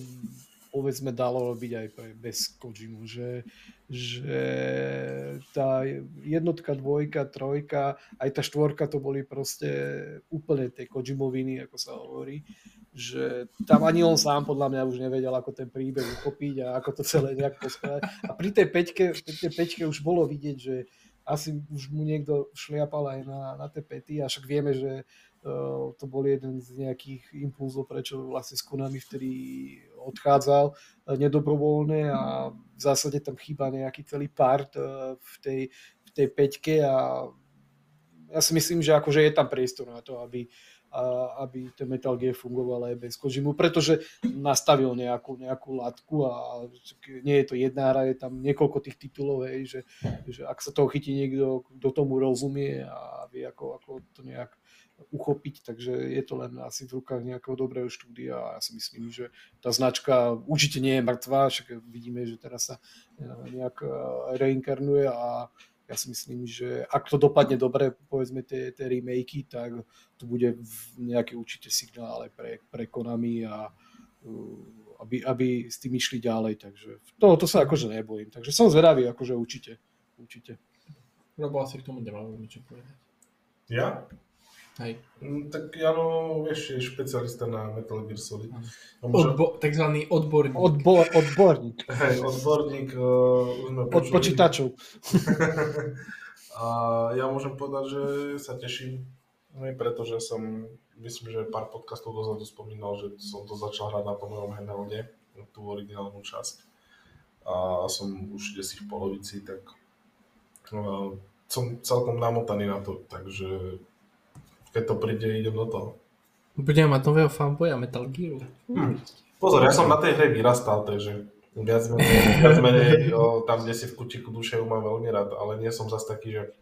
povedzme dalo robiť aj bez Kojimu, že tá jednotka, dvojka, trojka, aj tá štvorka to boli proste úplne tie Kojimoviny, ako sa hovorí, že tam ani on sám podľa mňa už nevedel, ako ten príbeh uchopiť a ako to celé nejak poskladať. A pri tej peťke už bolo vidieť, že asi už mu niekto šliapal aj na tie pety, a však vieme, že to bol jeden z nejakých impulzov, prečo vlastne s Konami vtedy odchádzal nedobrovoľne a v zásade tam chýba nejaký celý part v tej peťke a ja si myslím, že akože je tam priestor na to, aby ten Metal Gear fungoval aj bez Kojimu, pretože nastavil nejakú látku a nie je to jedna hra, je tam niekoľko tých titulov, hej, že ak sa toho chytí niekto, kto tomu rozumie a vie, ako to nejak uchopiť, takže je to len asi v rukách nejakého dobrého štúdia a ja si myslím, že tá značka určite nie je mŕtvá, však vidíme, že teraz sa nejak reinkarnuje a ja si myslím, že ak to dopadne dobre, povedzme tie remakey, tak to bude nejaké určite signály pre Konami a aby s tým išli ďalej, takže to sa akože nebojím, takže som zvedavý, akože určite. Robo asi k tomu nemám niečo povedať. Ja? Hej. Tak Jano, vieš, je špecialista na Metal Gear Solid. Takzvaný odborník. Odborník. Hej, odborník. Od počítačov. A ja môžem povedať, že sa teším, pretože som, myslím, že pár podcastov dozadu spomínal, že som to začal hrať na mojom handhelde, tú originálnu časť. A som už desi v polovici, tak som celkom namotaný na to, takže keď to príde, idem do toho. Budem mať nového fanboja Metal Gearu. Pozor, ja som na tej hre vyrastal, takže viac menej tam, kde si v kutíku duše ju mám veľmi rád, ale nie som zase taký,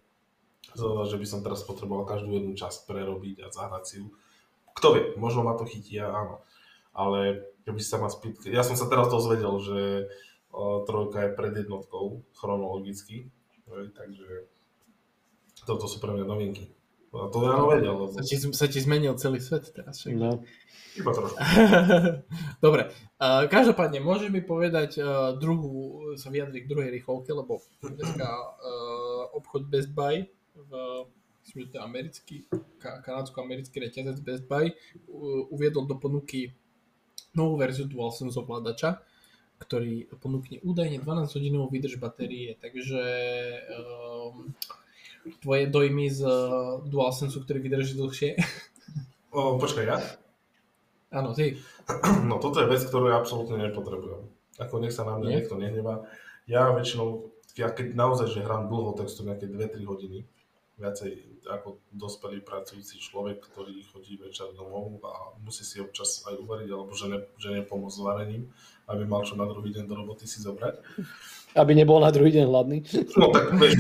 že by som teraz potreboval každú jednu časť prerobiť a zahrať si ju. Kto vie, možno ma to chytí, áno. Ale keby sa ma spýtali. Ja som sa teraz dozvedel, že trojka je pred jednotkou chronologicky, takže toto sú pre mňa novinky. A to ja nevedel. Sa ti zmenil celý svet teraz. No. Iba trošku. Dobre. Každopádne, môžeš mi povedať sa vyjadriť k druhej rýchlovke, lebo dneska obchod Best Buy, myslím, že to je kanadsko-americký reťazec Best Buy, uviedol do ponuky novú verziu DualSense ovládača, ktorý ponúkne údajne 12 hodinovú vydrž batérie, takže tvoje dojmy z DualSense, ktorý vydrží dlhšie? Počkaj, ja? Áno, ty. No toto je vec, ktorú ja absolútne nepotrebujem. Ako nech sa na mňa niekto nehnevá. Ja väčšinou, keď naozaj, že hrám dlho, tak sú nejaké 2-3 hodiny. Viacej ako dospelý pracujúci človek, ktorý chodí večer domov a musí si občas aj uvariť, alebo že nepomôcť s varením, aby mal čo na druhý deň do roboty si zobrať. Aby nebol na druhý deň hladný. No tak vieš,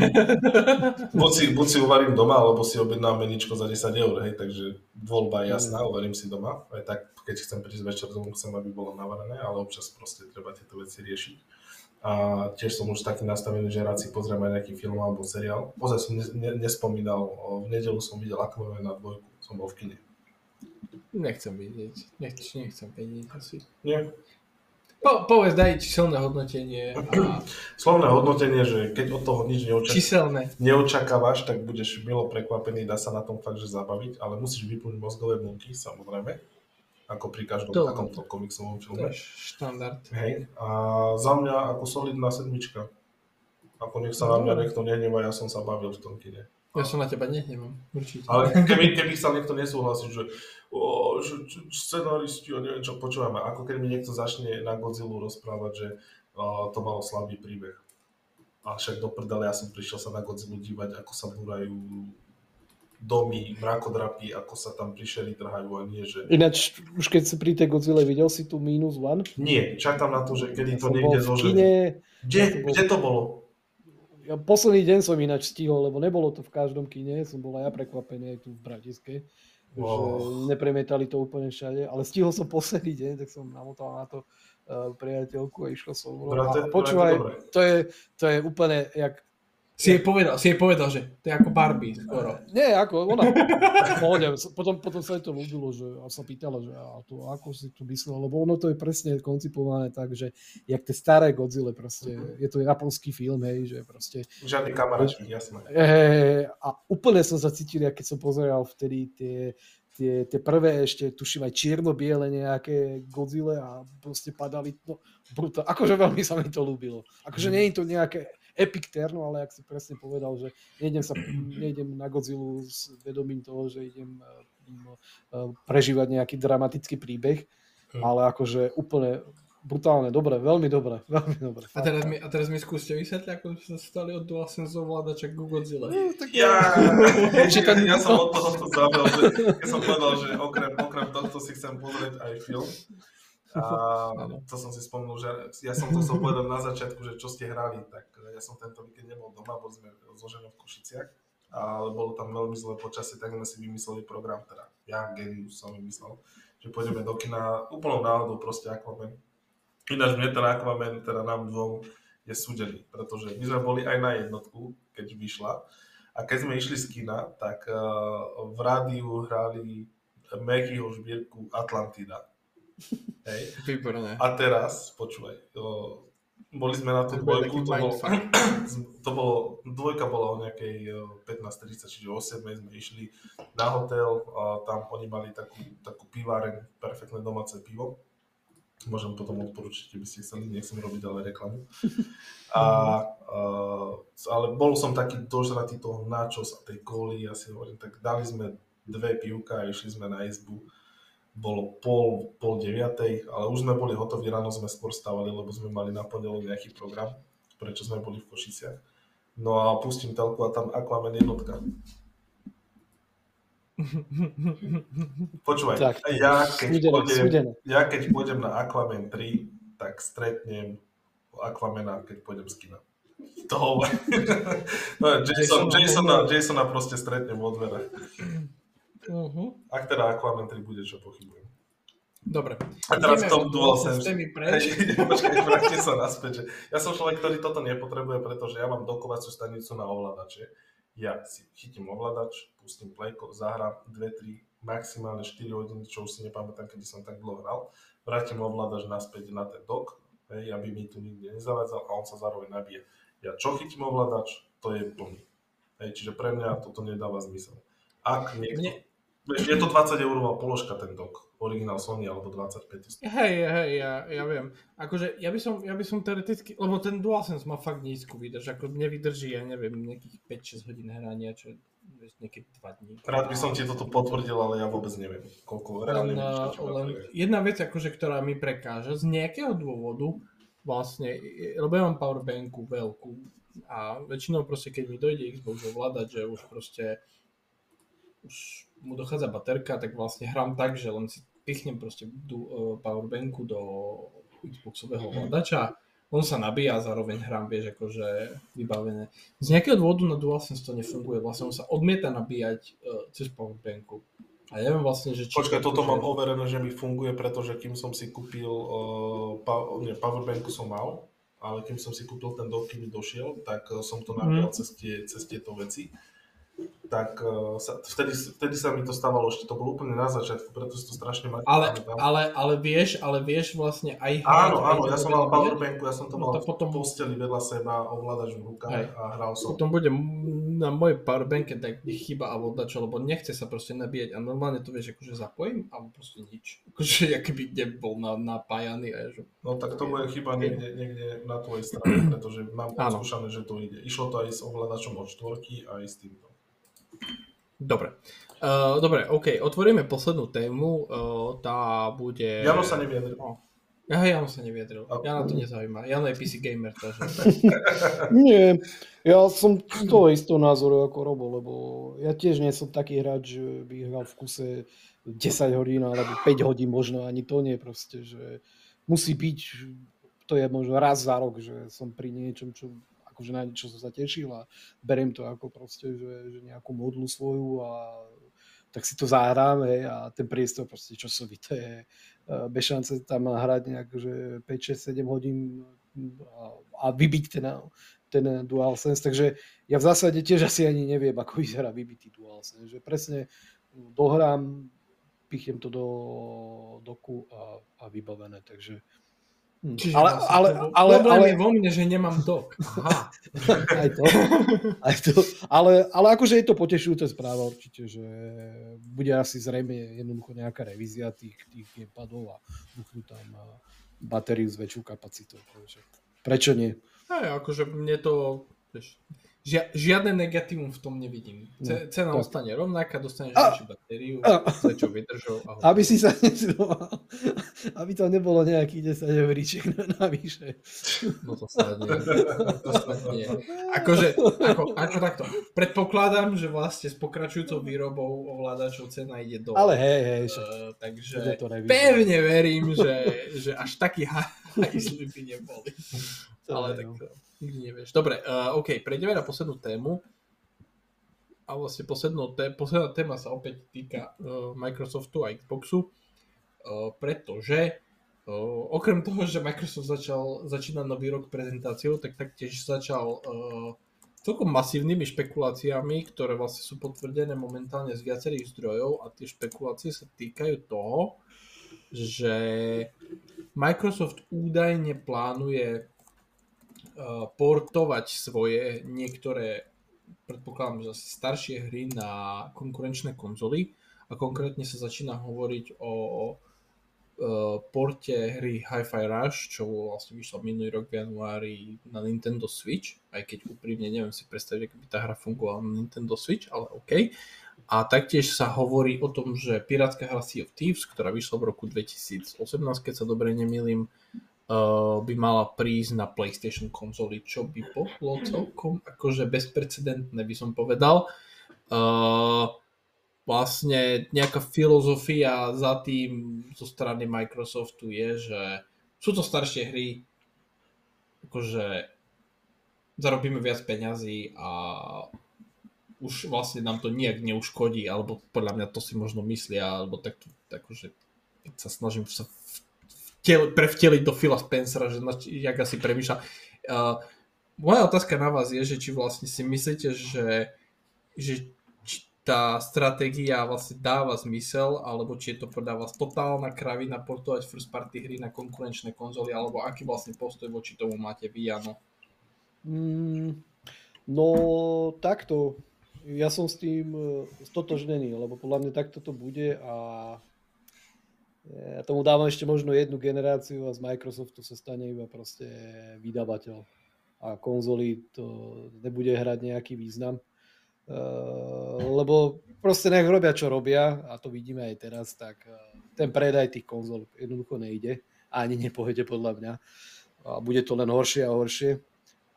buď si uvarím doma, alebo si objednám meničko za 10 €, hej, takže voľba je jasná, uvarím si doma. Aj tak, keď chcem prísť večer domov, chcem, aby bolo navarené, ale občas proste treba tieto veci riešiť. A tiež som už taký nastavený, že rád si pozriem aj nejaký film alebo seriál. Pozaj som nespomínal, v nedeľu som videl Aquaman na 2, som bol v kine. Nechcem vidieť asi. Nie. Povedz, daj číselné hodnotenie. Slovné hodnotenie, že keď od toho nič neočakávaš, tak budeš milo prekvapený, dá sa na tom fakt, že zabaviť, ale musíš vyplniť mozgové bunky, samozrejme. Ako pri každom takomto komiksovom filme. To je štandard. Hej. A za mňa ako solidná 7. Ako nech sa na mňa niekto nehnevá, ja som sa bavil v tom kine. Ja som na teba nehnevam, určite. Ale keby sa niekto nesúhlasí, že scenaristi, ja neviem čo, počúvame. Ako keď mi niekto začne na Godzillu rozprávať, že to malo slabý príbeh. A však do prdele, ja som prišiel sa na Godzillu dívať, ako sa búrajú domy, mrakodrapy, ako sa tam prišeli, trhajú a nie, že... Ináč, už keď si pri tej Godzille videl si tu -1? Nie, čakám na to, že kedy to niekde zoženie. Kde to bolo? Ja posledný deň som ináč stihol, lebo nebolo to v každom kine, som bol aj ja prekvapený aj tu v Bratiske, že nepremietali to úplne všade, ale stihol som posledný deň, tak som namotal na to priateľku a išlo som. A počúvaj, to je úplne jak... Si jej povedal, že to je ako Barbie skoro. Nie, ako ona. Potom sa jej to ľúbilo, že sa pýtala, že ako si to myslel, lebo ono to je presne koncipované tak, že jak tie staré Godzilla proste, je to japonský film, hej, že proste... Žiadne kameračky, jasné. A úplne som sa cítil, keď som pozeral vtedy tie prvé ešte, tuším aj čierno-biele nejaké Godzilla a proste padali, no brutálne. Akože veľmi sa mi to ľúbilo. Akože nie je to nejaké epic terno, ale ak si presne povedal, že nejdem na Godzillu s vedomím toho, že idem prežívať nejaký dramatický príbeh, ale akože úplne brutálne, dobre, veľmi dobre, veľmi dobre. A teraz mi skúste vysvetliť, ako sme stali od DualSense ovládača Godzilla. No, tak ja som od tohoto zavel, keď som povedal, že okrem tohto si chcem pozrieť aj film. A to som si spomnul, že ja som to chcel povedať na začiatku, že čo ste hrali, tak ja som tento víkend nebol doma, bol sme zložené v Košiciach, ale bolo tam veľmi zlé počasie, tak sme si vymysleli program, teda ja, Genius som vymyslel, že pôjdeme do kina úplnou náhodou, proste Aquaman. Ináč mne ten Aquaman, teda nám dvom, je súdený, pretože my sme boli aj na jednotku, keď vyšla, a keď sme išli z kina, tak v rádiu hrali Maggieho žbírku Atlantida. Hej. Výborné. A teraz, počúvaj, boli sme na tú dvojku, to bolo, dvojka bola o nejakej 15:30, čiže 8:00 sme išli na hotel, tam oni mali takú piváreň, perfektné domáce pivo, môžem potom odporučiť, keby ste chceli, nechcem robiť ale reklamu. Ale bol som taký dožratý toho načos a tej kóly, ja si hovorím, tak dali sme 2 pivka a išli sme na izbu. Bolo pol 9:00, ale už sme boli hotoví, ráno sme skôr stávali, lebo sme mali na pondelok nejaký program, prečo sme boli v Košiciach. No a pustím telku a tam Aquaman jednotka. Počúvaj, tak, ja keď pôjdem na Aquaman 3, tak stretnem Aquamana, keď pôjdem z kina. Toho Jasona proste stretnem vo dverách. Uh-huh. Ak teda Aquaman 3 bude, čo pochybujem. Dobre. A teraz v tom DualSense. Počkaj, vráťte sa naspäť. Že ja som človek, ktorý toto nepotrebuje, pretože ja mám dokovaciu stanicu na ovládače. Ja si chytím ovládač, pustím playko, zahrám 2, 3, maximálne 4 hodiny, čo už si nepamätám, kedy som tak dlho hral. Vrátim ovládač naspäť na ten dok, aby mi tu nikde nezavadzal a on sa zároveň nabije. Ja čo chytím ovládač, to je plný. Čiže pre mňa toto nedáva zmysel. Ak niekto... Je to 20 € položka ten dok, originál Sony alebo 25. Hej, ja viem. Akože ja by som teoreticky, lebo ten DualSense má fakt nízku výdrž, ako mne vydrží, ja neviem, nejakých 5-6 hodín hrania, čo nejaké 2 dní. Rád by som ti toto potvrdil, ale ja vôbec neviem, koľko reálne výdrž. Jedna vec, akože, ktorá mi prekáža z nejakého dôvodu, vlastne, lebo ja mám powerbanku veľkú a väčšinou proste, keď mi dojde Xbox ovládať, že už proste už mu dochádza baterka, tak vlastne hrám tak, že len si pichnem proste powerbanku do Xboxového ovládača, on sa nabíja a zároveň hrám, vieš, akože vybavené. Z nejakého dôvodu na DualSense to nefunguje, vlastne on sa odmieta nabíjať cez powerbanku. A ja viem vlastne, že... Počkaj, toto mám overené, že mi funguje, pretože kým som si kúpil, powerbanku som mal, ale kým som si kúpil ten dok, kým mi došiel, tak som to nabíjal cez tieto veci. Tak vtedy sa mi to stávalo, ešte to bolo úplne na začiatku, preto si to strašne mali. Ale vieš vlastne aj hrať. Áno, ja som mal powerbanku, ja som to mal potom v posteli vedľa seba, ovládač v rukách a hral som. Potom bude na mojej powerbanke tak chyba a oddačo, lebo nechce sa proste nabíjať a normálne to vieš, akože zapojím a proste nič. Akože akby nebol napájaný. No tak to bude chyba niekde na tvojej strane, pretože mám odskúšané, že to ide. Išlo to aj s ovládačom od 4 aj s týmto. Dobre, OK, otvoríme poslednú tému, tá bude... Jano sa nevyjadril. Aha, Jano sa nevyjadril, Jana to nezaujíma, Jano je PC gamer, takže... Nie, ja som z toho istého názoru ako Robo, lebo ja tiež nie som taký hráč, že by hral v kuse 10 hodín alebo 5 hodín možno, ani to nie proste, že musí byť, to je možno raz za rok, že som pri niečom, čo... akože na niečo som sa tešil a beriem to ako proste, že nejakú modlu svoju a tak si to zahrám, hej, a ten priestor proste časový, to je bez šance tam hrať nejak, že 5, 6, 7 hodín a vybiť ten DualSense, takže ja v zásade tiež asi ani neviem, ako vyzerá vybitý DualSense, že presne dohrám, pichnem to do doku a vybavené, takže čiže ale vo mne, že nemám dok. Aha. Aj to. Ale akože je to potešujúca správa určite, že bude asi zrejme jednoducho nejaká revízia tých gamepadov a buchnú tam batériu s väčšou kapacitou. Prečo nie? Akože mne to... Žiadne negatívum v tom nevidím. Cena ostane rovnaká, dostaneš väčšiu batériu, čo vydržou. Aby si sa nezdoval. Aby to nebolo nejaký 10 euríček navyše. No to snad nie. Ako takto. Predpokladám, že vlastne s pokračujúcou výrobou ovládačov cena ide dole. Ale hej. Takže pevne verím, že až taký hajzlipy neboli. Ale tak nikdy nevieš. Dobre, OK, prejdeme na poslednú tému. A vlastne posledná téma sa opäť týka Microsoftu a Xboxu, pretože okrem toho, že Microsoft začína nový rok prezentáciou, tak taktiež začal celkom masívnymi špekuláciami, ktoré vlastne sú potvrdené momentálne z viacerých zdrojov, a tie špekulácie sa týkajú toho, že Microsoft údajne plánuje portovať svoje niektoré, predpokladám, že asi staršie hry na konkurenčné konzoly, a konkrétne sa začína hovoriť o porte hry Hi-Fi Rush, čo vlastne vyšlo minulý rok v januári na Nintendo Switch, aj keď úprimne neviem si predstaviť, keby tá hra fungovala na Nintendo Switch, ale OK. A taktiež sa hovorí o tom, že pirátska hra Sea of Thieves, ktorá vyšla v roku 2018, keď sa dobre nemýlim, by mala prísť na PlayStation konzoli, čo by bolo celkom akože bezprecedentné, by som povedal. Vlastne nejaká filozofia za tým zo strany Microsoftu je, že sú to staršie hry, akože zarobíme viac peňazí a už vlastne nám to nijak neuškodí, alebo podľa mňa to si možno myslia, alebo akože keď sa snažím sa prevteliť do Phila Spencera, že jak asi premýšľa. Moja otázka na vás je, že či vlastne si myslíte, že či tá stratégia vlastne dáva zmysel, alebo či je to podľa vás totálna kravina portovať first party hry na konkurenčné konzoly, alebo aký vlastne postoj voči tomu máte vy, Jano? No takto. Ja som s tým stotožnený, lebo podľa mňa takto to bude a ja tomu dávam ešte možno jednu generáciu a z Microsoftu sa stane iba proste vydavateľ. A konzoli to nebude hrať nejaký význam. Lebo proste nech robia, čo robia, a to vidíme aj teraz, tak ten predaj tých konzol jednoducho nejde. Ani nepojde podľa mňa. A bude to len horšie a horšie.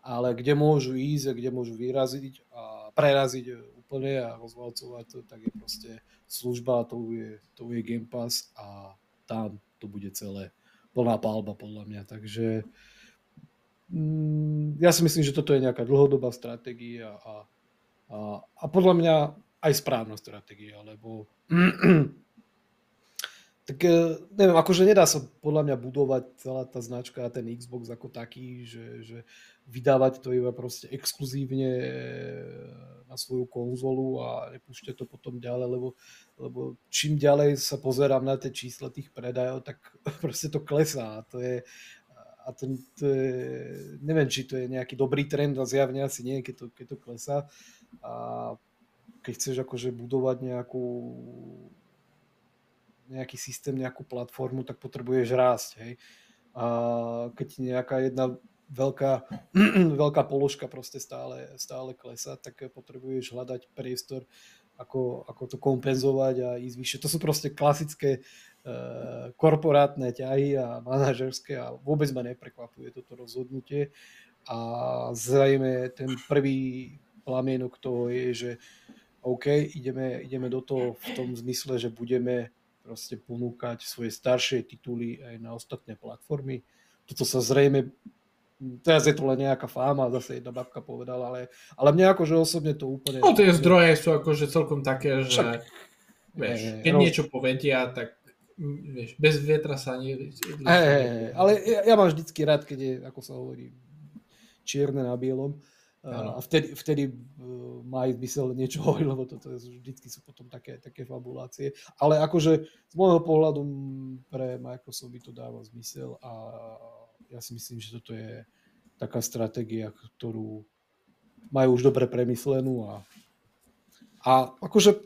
Ale kde môžu ísť, kde môžu vyraziť a preraziť úplne a rozvalcovať to, tak je proste služba, to je Game Pass a tam to bude celé plná palba podľa mňa, takže ja si myslím, že toto je nejaká dlhodobá stratégia a podľa mňa aj správna stratégia, lebo tak neviem, akože nedá sa podľa mňa budovať celá tá značka a ten Xbox ako taký, že vydávať to iba proste exkluzívne na svoju konzolu a nepúšťať to potom ďalej, lebo čím ďalej sa pozerám na tie čísla tých predajov, tak proste to klesá. To je, neviem, či to je nejaký dobrý trend, a zjavne asi nie, keď to klesá. A keď chceš akože budovať nejaký systém, nejakú platformu, tak potrebuješ rásť, hej. A keď nejaká jedna veľká položka proste stále klesá, tak potrebuješ hľadať priestor, ako to kompenzovať a ísť vyššie. To sú proste klasické korporátne ťahy a manažerské, a vôbec ma neprekvapuje toto rozhodnutie. A zrejme ten prvý plamienok toho je, že OK, ideme do toho v tom zmysle, že budeme proste ponúkať svoje staršie tituly aj na ostatné platformy. Toto sa zrejme, teraz je to len nejaká fáma, zase jedna babka povedala, ale mne akože osobne to úplne... No tie zdroje sú akože celkom také, že vieš, keď niečo povedia, tak vieš, bez vietra sa ani... Ale ja mám vždycky rád, keď je, ako sa hovorí, čierne na bielom. A vtedy má aj zmysel niečo hovoriť, lebo toto vždycky sú potom také fabulácie. Ale akože z môjho pohľadu pre Microsoft by to dáva zmysel a ja si myslím, že toto je taká stratégia, ktorú majú už dobre premyslenú a akože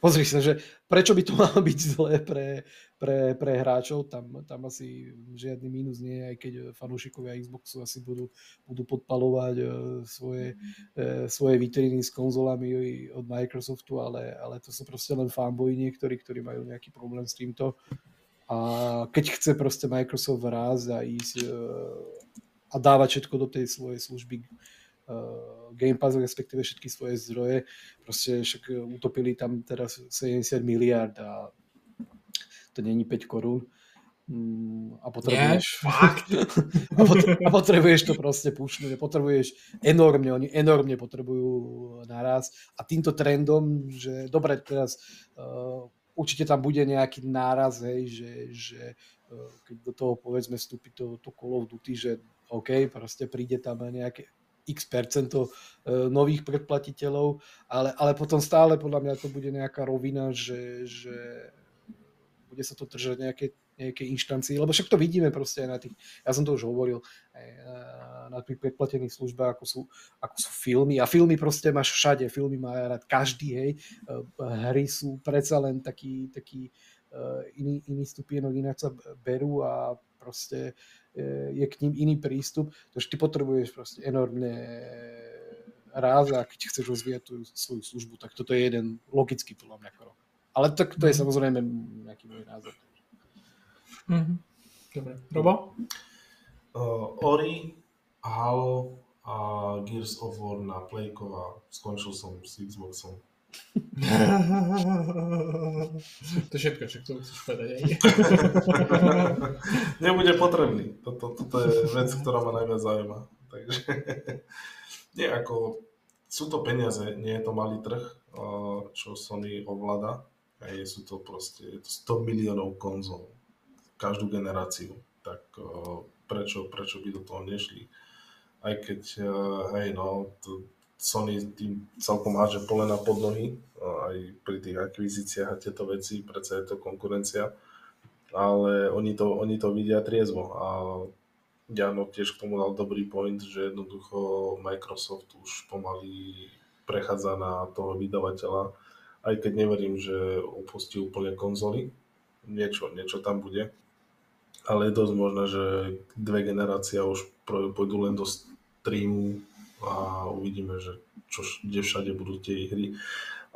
pozri sa, že prečo by to malo byť zlé pre pre hráčov, tam asi žiadny mínus nie, aj keď fanúšikovia Xboxu asi budú podpalovať svoje vitriny s konzolami od Microsoftu, ale to sú proste len fanboji niektorí, ktorí majú nejaký problém s týmto. A keď chce proste Microsoft rásť a ísť a dávať všetko do tej svojej služby Game Pass, respektíve všetky svoje zdroje, proste však utopili tam teraz 70 miliard a to není 5 korún a potrebuješ to proste pušnúť, potrebuješ enormne, oni enormne potrebujú naraz a týmto trendom, že dobre, teraz určite tam bude nejaký náraz, hej, že keď do toho povedzme vstúpi to Call of Duty, že OK, proste príde tam nejaké x% nových predplatiteľov, ale potom stále podľa mňa to bude nejaká rovina, že bude sa to držať nejaké inštancii, lebo však to vidíme proste aj na tých, ja som to už hovoril, na tých predplatených službách, ako sú filmy, a filmy proste máš všade, filmy má rád každý, hej, hry sú predsa len taký iný stupienok, ináč sa berú a proste je k ním iný prístup, takže ty potrebuješ proste enormne ráz a keď chceš rozvíjať tú svoju službu, tak toto je jeden logický podľa mňa krok. Ale to je samozrejme nejaký môj názor. Mm-hmm. Dobre. Robo? Ori, Halo a Gears of War na Playko a skončil som s Xboxom. To je všetko, čo k tomu chceš povedať. Nebude potrebný. Toto je vec, ktorá ma najviac zaujíma. Takže nie, ako sú to peniaze, nie je to malý trh, čo Sony ovláda. A sú to proste 100 miliónov konzol. Každú generáciu. Tak prečo by do toho nešli? Aj keď, Sony tým celkom hádže pole na podnohy, aj pri tých akvizíciách a tieto veci, predsa je to konkurencia. Ale oni to vidia triezvo. A Jano tiež k tomu dal dobrý point, že jednoducho Microsoft už pomaly prechádza na toho vydavateľa, aj keď neverím, že opustí úplne konzoly. Niečo tam bude. Ale je dosť možné, že dve generácia už pôjdu len do streamu a uvidíme, že kde všade budú tie hry.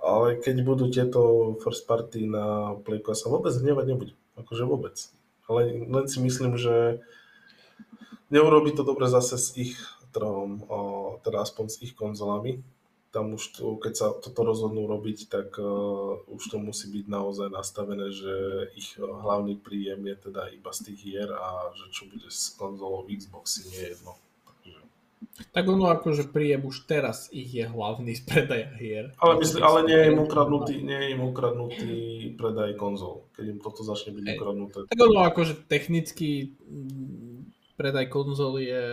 Ale keď budú tieto first party na Playku, ja sa vôbec hnevať nebudem. Akože vôbec. Ale len si myslím, že neurobí to dobre zase s ich trhom, teda aspoň s ich konzolami. Tam už keď sa toto rozhodnú robiť, tak už to musí byť naozaj nastavené, že ich hlavný príjem je teda iba z tých hier a že čo bude s konzolou Xboxy, nie je jedno. Takže. Tak ono akože príjem už teraz ich je hlavný z predaja hier. Ale nie je im ukradnutý predaj konzol, keď im toto začne byť ukradnuté. Tak ono akože technicky predaj konzol je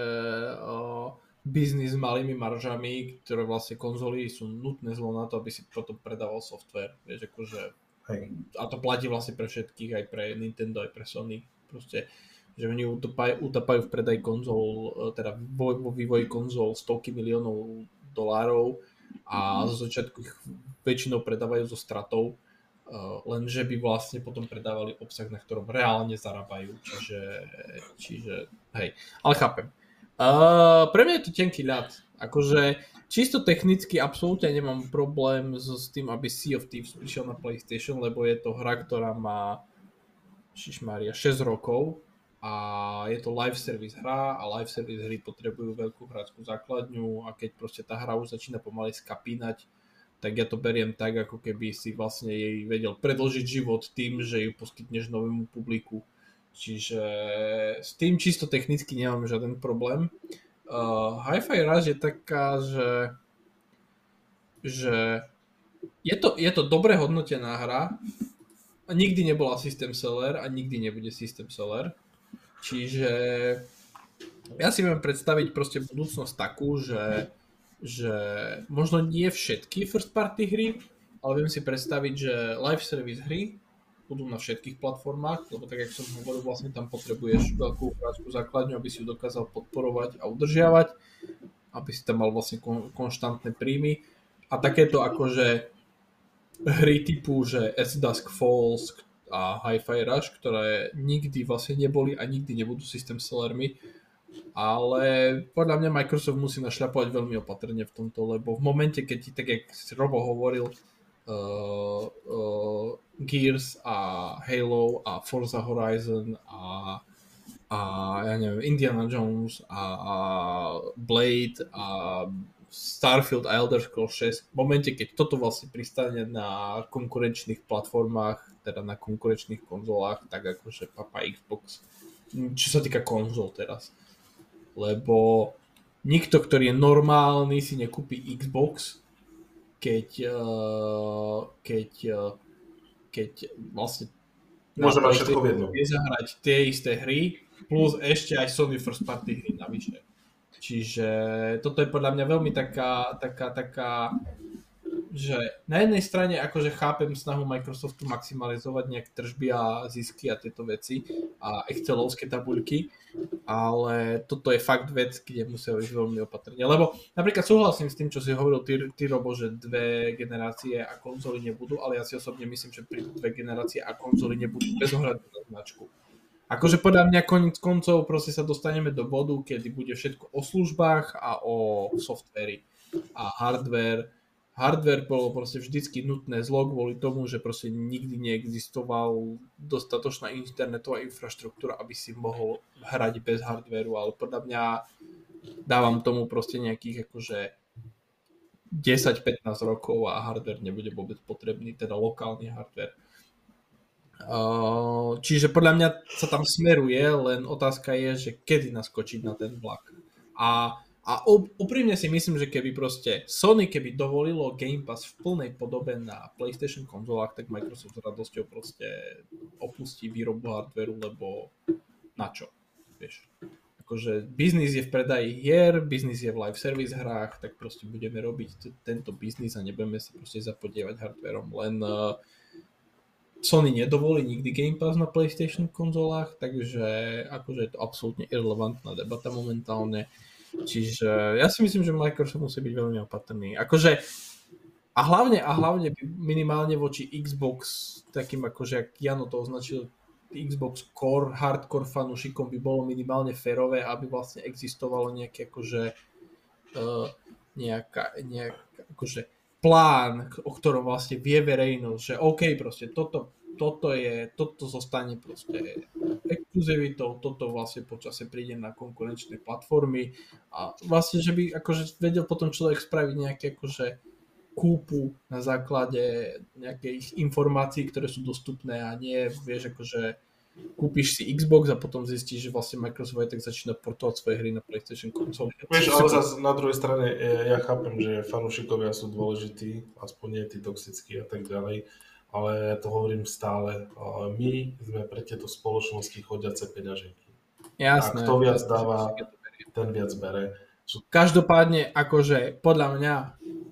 biznis s malými maržami, ktoré vlastne konzoly sú nutné zlo na to, aby si potom predával software. Vieš, akože, a to platí vlastne pre všetkých, aj pre Nintendo, aj pre Sony. Proste, že oni utapajú v predaj konzol, teda vo vývoji konzol $100 miliónov a zo začiatku ich väčšinou predávajú so stratou. Lenže by vlastne potom predávali obsah, na ktorom reálne zarábajú, čiže hej, ale chápem. Pre mňa je to tenký ľad, akože čisto technicky absolútne nemám problém s tým, aby Sea of Thieves prišiel na PlayStation, lebo je to hra, ktorá má 6 rokov a je to live service hra a live service hry potrebujú veľkú hráčskú základňu a keď proste tá hra už začína pomaly skapínať, tak ja to beriem tak, ako keby si vlastne jej vedel predĺžiť život tým, že ju poskytneš novému publiku. Čiže s tým čisto technicky nemám žiaden problém. Hi-Fi Rush je taká, že je to dobre hodnotená hra. Nikdy nebola system seller a nikdy nebude system seller. Čiže ja si viem predstaviť proste budúcnosť takú, že možno nie všetky first party hry, ale viem si predstaviť, že live service hry budú na všetkých platformách, lebo tak, jak som hovoril, vlastne tam potrebuješ veľkú hráčskú základňu, aby si ju dokázal podporovať a udržiavať, aby si tam mal vlastne konštantné príjmy. A takéto akože hry typu, že As Dusk Falls a Hi-Fi Rush, ktoré nikdy vlastne neboli a nikdy nebudú systém sellermi. Ale podľa mňa Microsoft musí našľapovať veľmi opatrne v tomto, lebo v momente, keď ti, tak jak Robo hovoril, Gears a Halo a Forza Horizon a ja neviem, Indiana Jones a Blade a Starfield a Elder Scrolls 6, v momente, keď toto vlastne pristane na konkurenčných platformách, teda na konkurenčných konzolách, tak akože papa Xbox, čo sa týka konzol teraz. Lebo nikto, ktorý je normálny, si nekúpi Xbox, keď vlastne môže mať všetko v jednom. Vie zahrať tie isté hry, plus ešte aj Sony First Party hry navyše. Čiže toto je podľa mňa veľmi taká, že na jednej strane akože chápem snahu Microsoftu maximalizovať nejak tržby a zisky a tieto veci a excelovské tabuľky, ale toto je fakt vec, kde musia ísť veľmi opatrne, lebo napríklad súhlasím s tým, čo si hovoril ty Robo, že dve generácie a konzoly nebudú, ale ja si osobne myslím, že prídu dve generácie a konzoly nebudú bez ohľadu na značku. Akože podľa mňa koniec koncov proste sa dostaneme do bodu, kedy bude všetko o službách a o softvéri a hardware. Hardware bolo proste vždycky nutné zlo kvôli tomu, že proste nikdy neexistoval dostatočná internetová infraštruktúra, aby si mohol hrať bez hardwareu, ale podľa mňa dávam tomu proste nejakých akože 10-15 rokov a hardware nebude vôbec potrebný, teda lokálny hardware. Čiže podľa mňa sa tam smeruje, len otázka je, že kedy naskočiť na ten vlak. A úprimne si myslím, že keby proste Sony keby dovolilo Game Pass v plnej podobe na PlayStation konzolách, tak Microsoft s radosťou proste opustí výrobu hardwareu, lebo na čo, vieš. Akože biznis je v predaji hier, biznis je v live service hrách, tak proste budeme robiť tento biznis a nebudeme sa proste zapodievať hardwareom. Len Sony nedovolí nikdy Game Pass na PlayStation konzolách, takže akože je to absolútne irrelevantná debata momentálne. Čiže ja si myslím, že Microsoft musí byť veľmi opatrný. Akože a hlavne minimálne voči Xbox, takým akože, jak Jano to označil, Xbox Core, hardcore fanúšikom by bolo minimálne férové, aby vlastne existovalo nejaký akože akože plán, o ktorom vlastne vie verejnosť, že OK, proste toto zostane proste exkluzivitou, toto vlastne počase príde na konkurenčné platformy a vlastne, že by akože vedel potom človek spraviť nejaké akože kúpu na základe nejakých informácií, ktoré sú dostupné a nie, vieš, akože kúpiš si Xbox a potom zistíš, že vlastne Microsoft aj tak začína portovať svoje hry na PlayStation konzoli. Vieš, ale zase na druhej strane ja chápem, že fanúšikovia sú dôležití, aspoň nie tí toxickí a tak ďalej. Ale ja to hovorím stále, my sme pre tieto spoločnosti chodiace peňaženky. Jasné. A kto viac dáva, ten viac bere. Každopádne, akože podľa mňa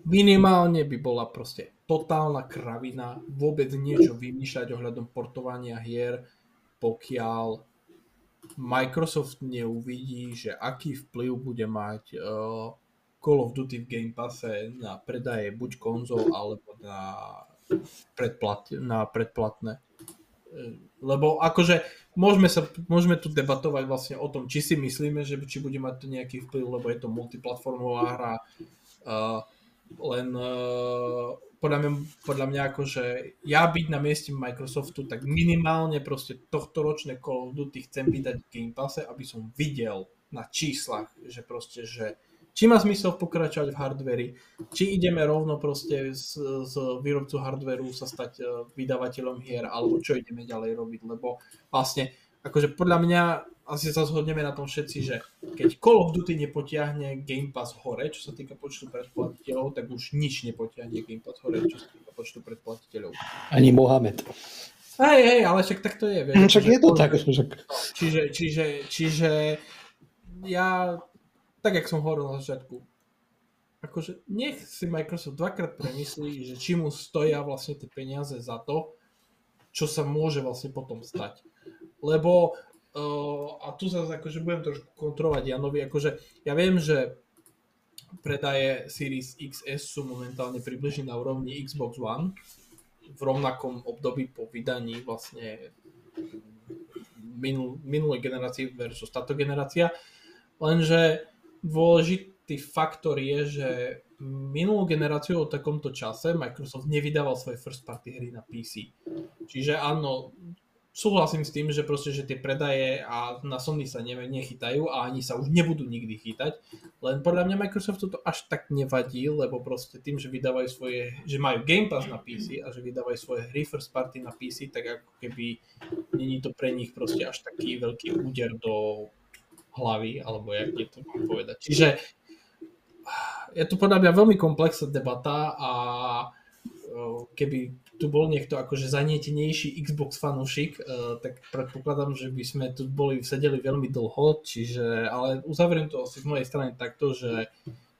minimálne by bola proste totálna kravina vôbec niečo vymýšľať ohľadom portovania hier, pokiaľ Microsoft neuvidí, že aký vplyv bude mať Call of Duty v Game Passe na predaje buď konzol, alebo na predplatné. Lebo akože môžeme tu debatovať vlastne o tom, či si myslíme, že či bude mať to nejaký vplyv, lebo je to multiplatformová hra. Podľa mňa akože ja byť na mieste Microsoftu, tak minimálne proste tohtoročné Call of Duty chcem vydať v Game Passe, aby som videl na číslach, že proste, že či má zmysel pokračovať v hardveri, či ideme rovno proste z výrobcu hardveru sa stať vydavateľom hier, alebo čo ideme ďalej robiť, lebo vlastne, akože podľa mňa, asi sa zhodneme na tom všetci, že keď Call of Duty nepotiahne Game Pass hore, čo sa týka počtu predplatiteľov, tak už nič nepotiahne Game Pass hore, čo sa týka počtu predplatiteľov. Ani Mohamed. Hej, ale však tak to je. Však je to tak. Čiže ja... Tak, jak som hovoril na začiatku, akože nech si Microsoft dvakrát premyslí, že či mu stoja vlastne tie peniaze za to, čo sa môže vlastne potom stať. Lebo, a tu sa akože budem trošku kontrolovať Janovi, akože ja viem, že predaje Series XS sú momentálne približne na úrovni Xbox One, v rovnakom období po vydaní vlastne minulej generácie versus táto generácia. Lenže dôležitý faktor je, že minulú generáciu o takomto čase Microsoft nevydával svoje first party hry na PC. Čiže áno, súhlasím s tým, že proste, že tie predaje a na Sony sa nechytajú a ani sa už nebudú nikdy chytať. Len podľa mňa Microsoftu to až tak nevadí, lebo proste tým, že vydávajú svoje, že majú Game Pass na PC a že vydávajú svoje hry first party na PC, tak ako keby není to pre nich proste až taký veľký úder do hlavy, alebo jak to mám povedať. Čiže je to podľa mňa veľmi komplexná debata a keby tu bol niekto akože zanietenejší Xbox fanúšik, tak predpokladám, že by sme tu boli sedeli veľmi dlho, čiže, ale uzavriem to asi z mojej strany takto,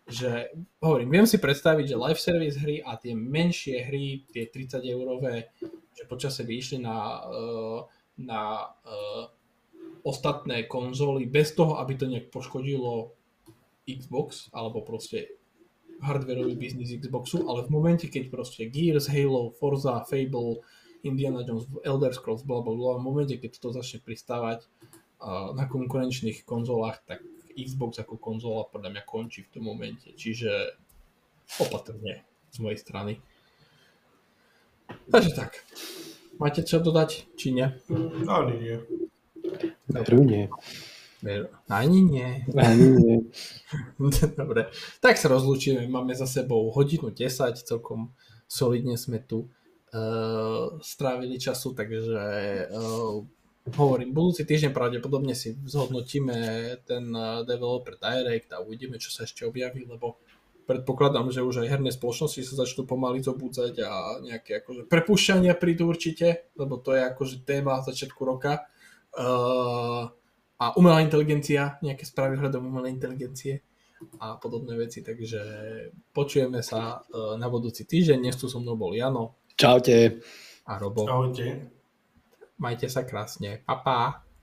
že hovorím, viem si predstaviť, že live service hry a tie menšie hry, tie 30-eurové, že počase by išli na ostatné konzoly bez toho, aby to nejak poškodilo Xbox, alebo proste hardwareový biznis Xboxu, ale v momente, keď proste Gears, Halo, Forza, Fable, Indiana Jones, Elder Scrolls, blablabla, v momente, keď to začne pristávať na konkurenčných konzolách, tak Xbox ako konzola podľa mňa končí v tom momente, čiže opatrne z mojej strany. Takže tak, máte čo dodať, či nie? Ani nie. Veru nie. Ani nie. Dobre, tak sa rozlúčime. Máme za sebou 1:10, celkom solidne sme tu strávili času, takže hovorím, budúci týždeň pravdepodobne si zhodnotíme ten Developer Direct a uvidíme, čo sa ešte objaví, lebo predpokladám, že už aj herné spoločnosti sa začnú pomaly zobúdzať a nejaké akože prepúšťania prídu určite, lebo to je akože téma začiatku roka. A umelá inteligencia, nejaké správy hľadom umelej inteligencie a podobné veci, takže počujeme sa na budúci týždeň. Dnes tu so mnou bol Jano. Čaute. A Robo. Čaute. Majte sa krásne. Pa, pa.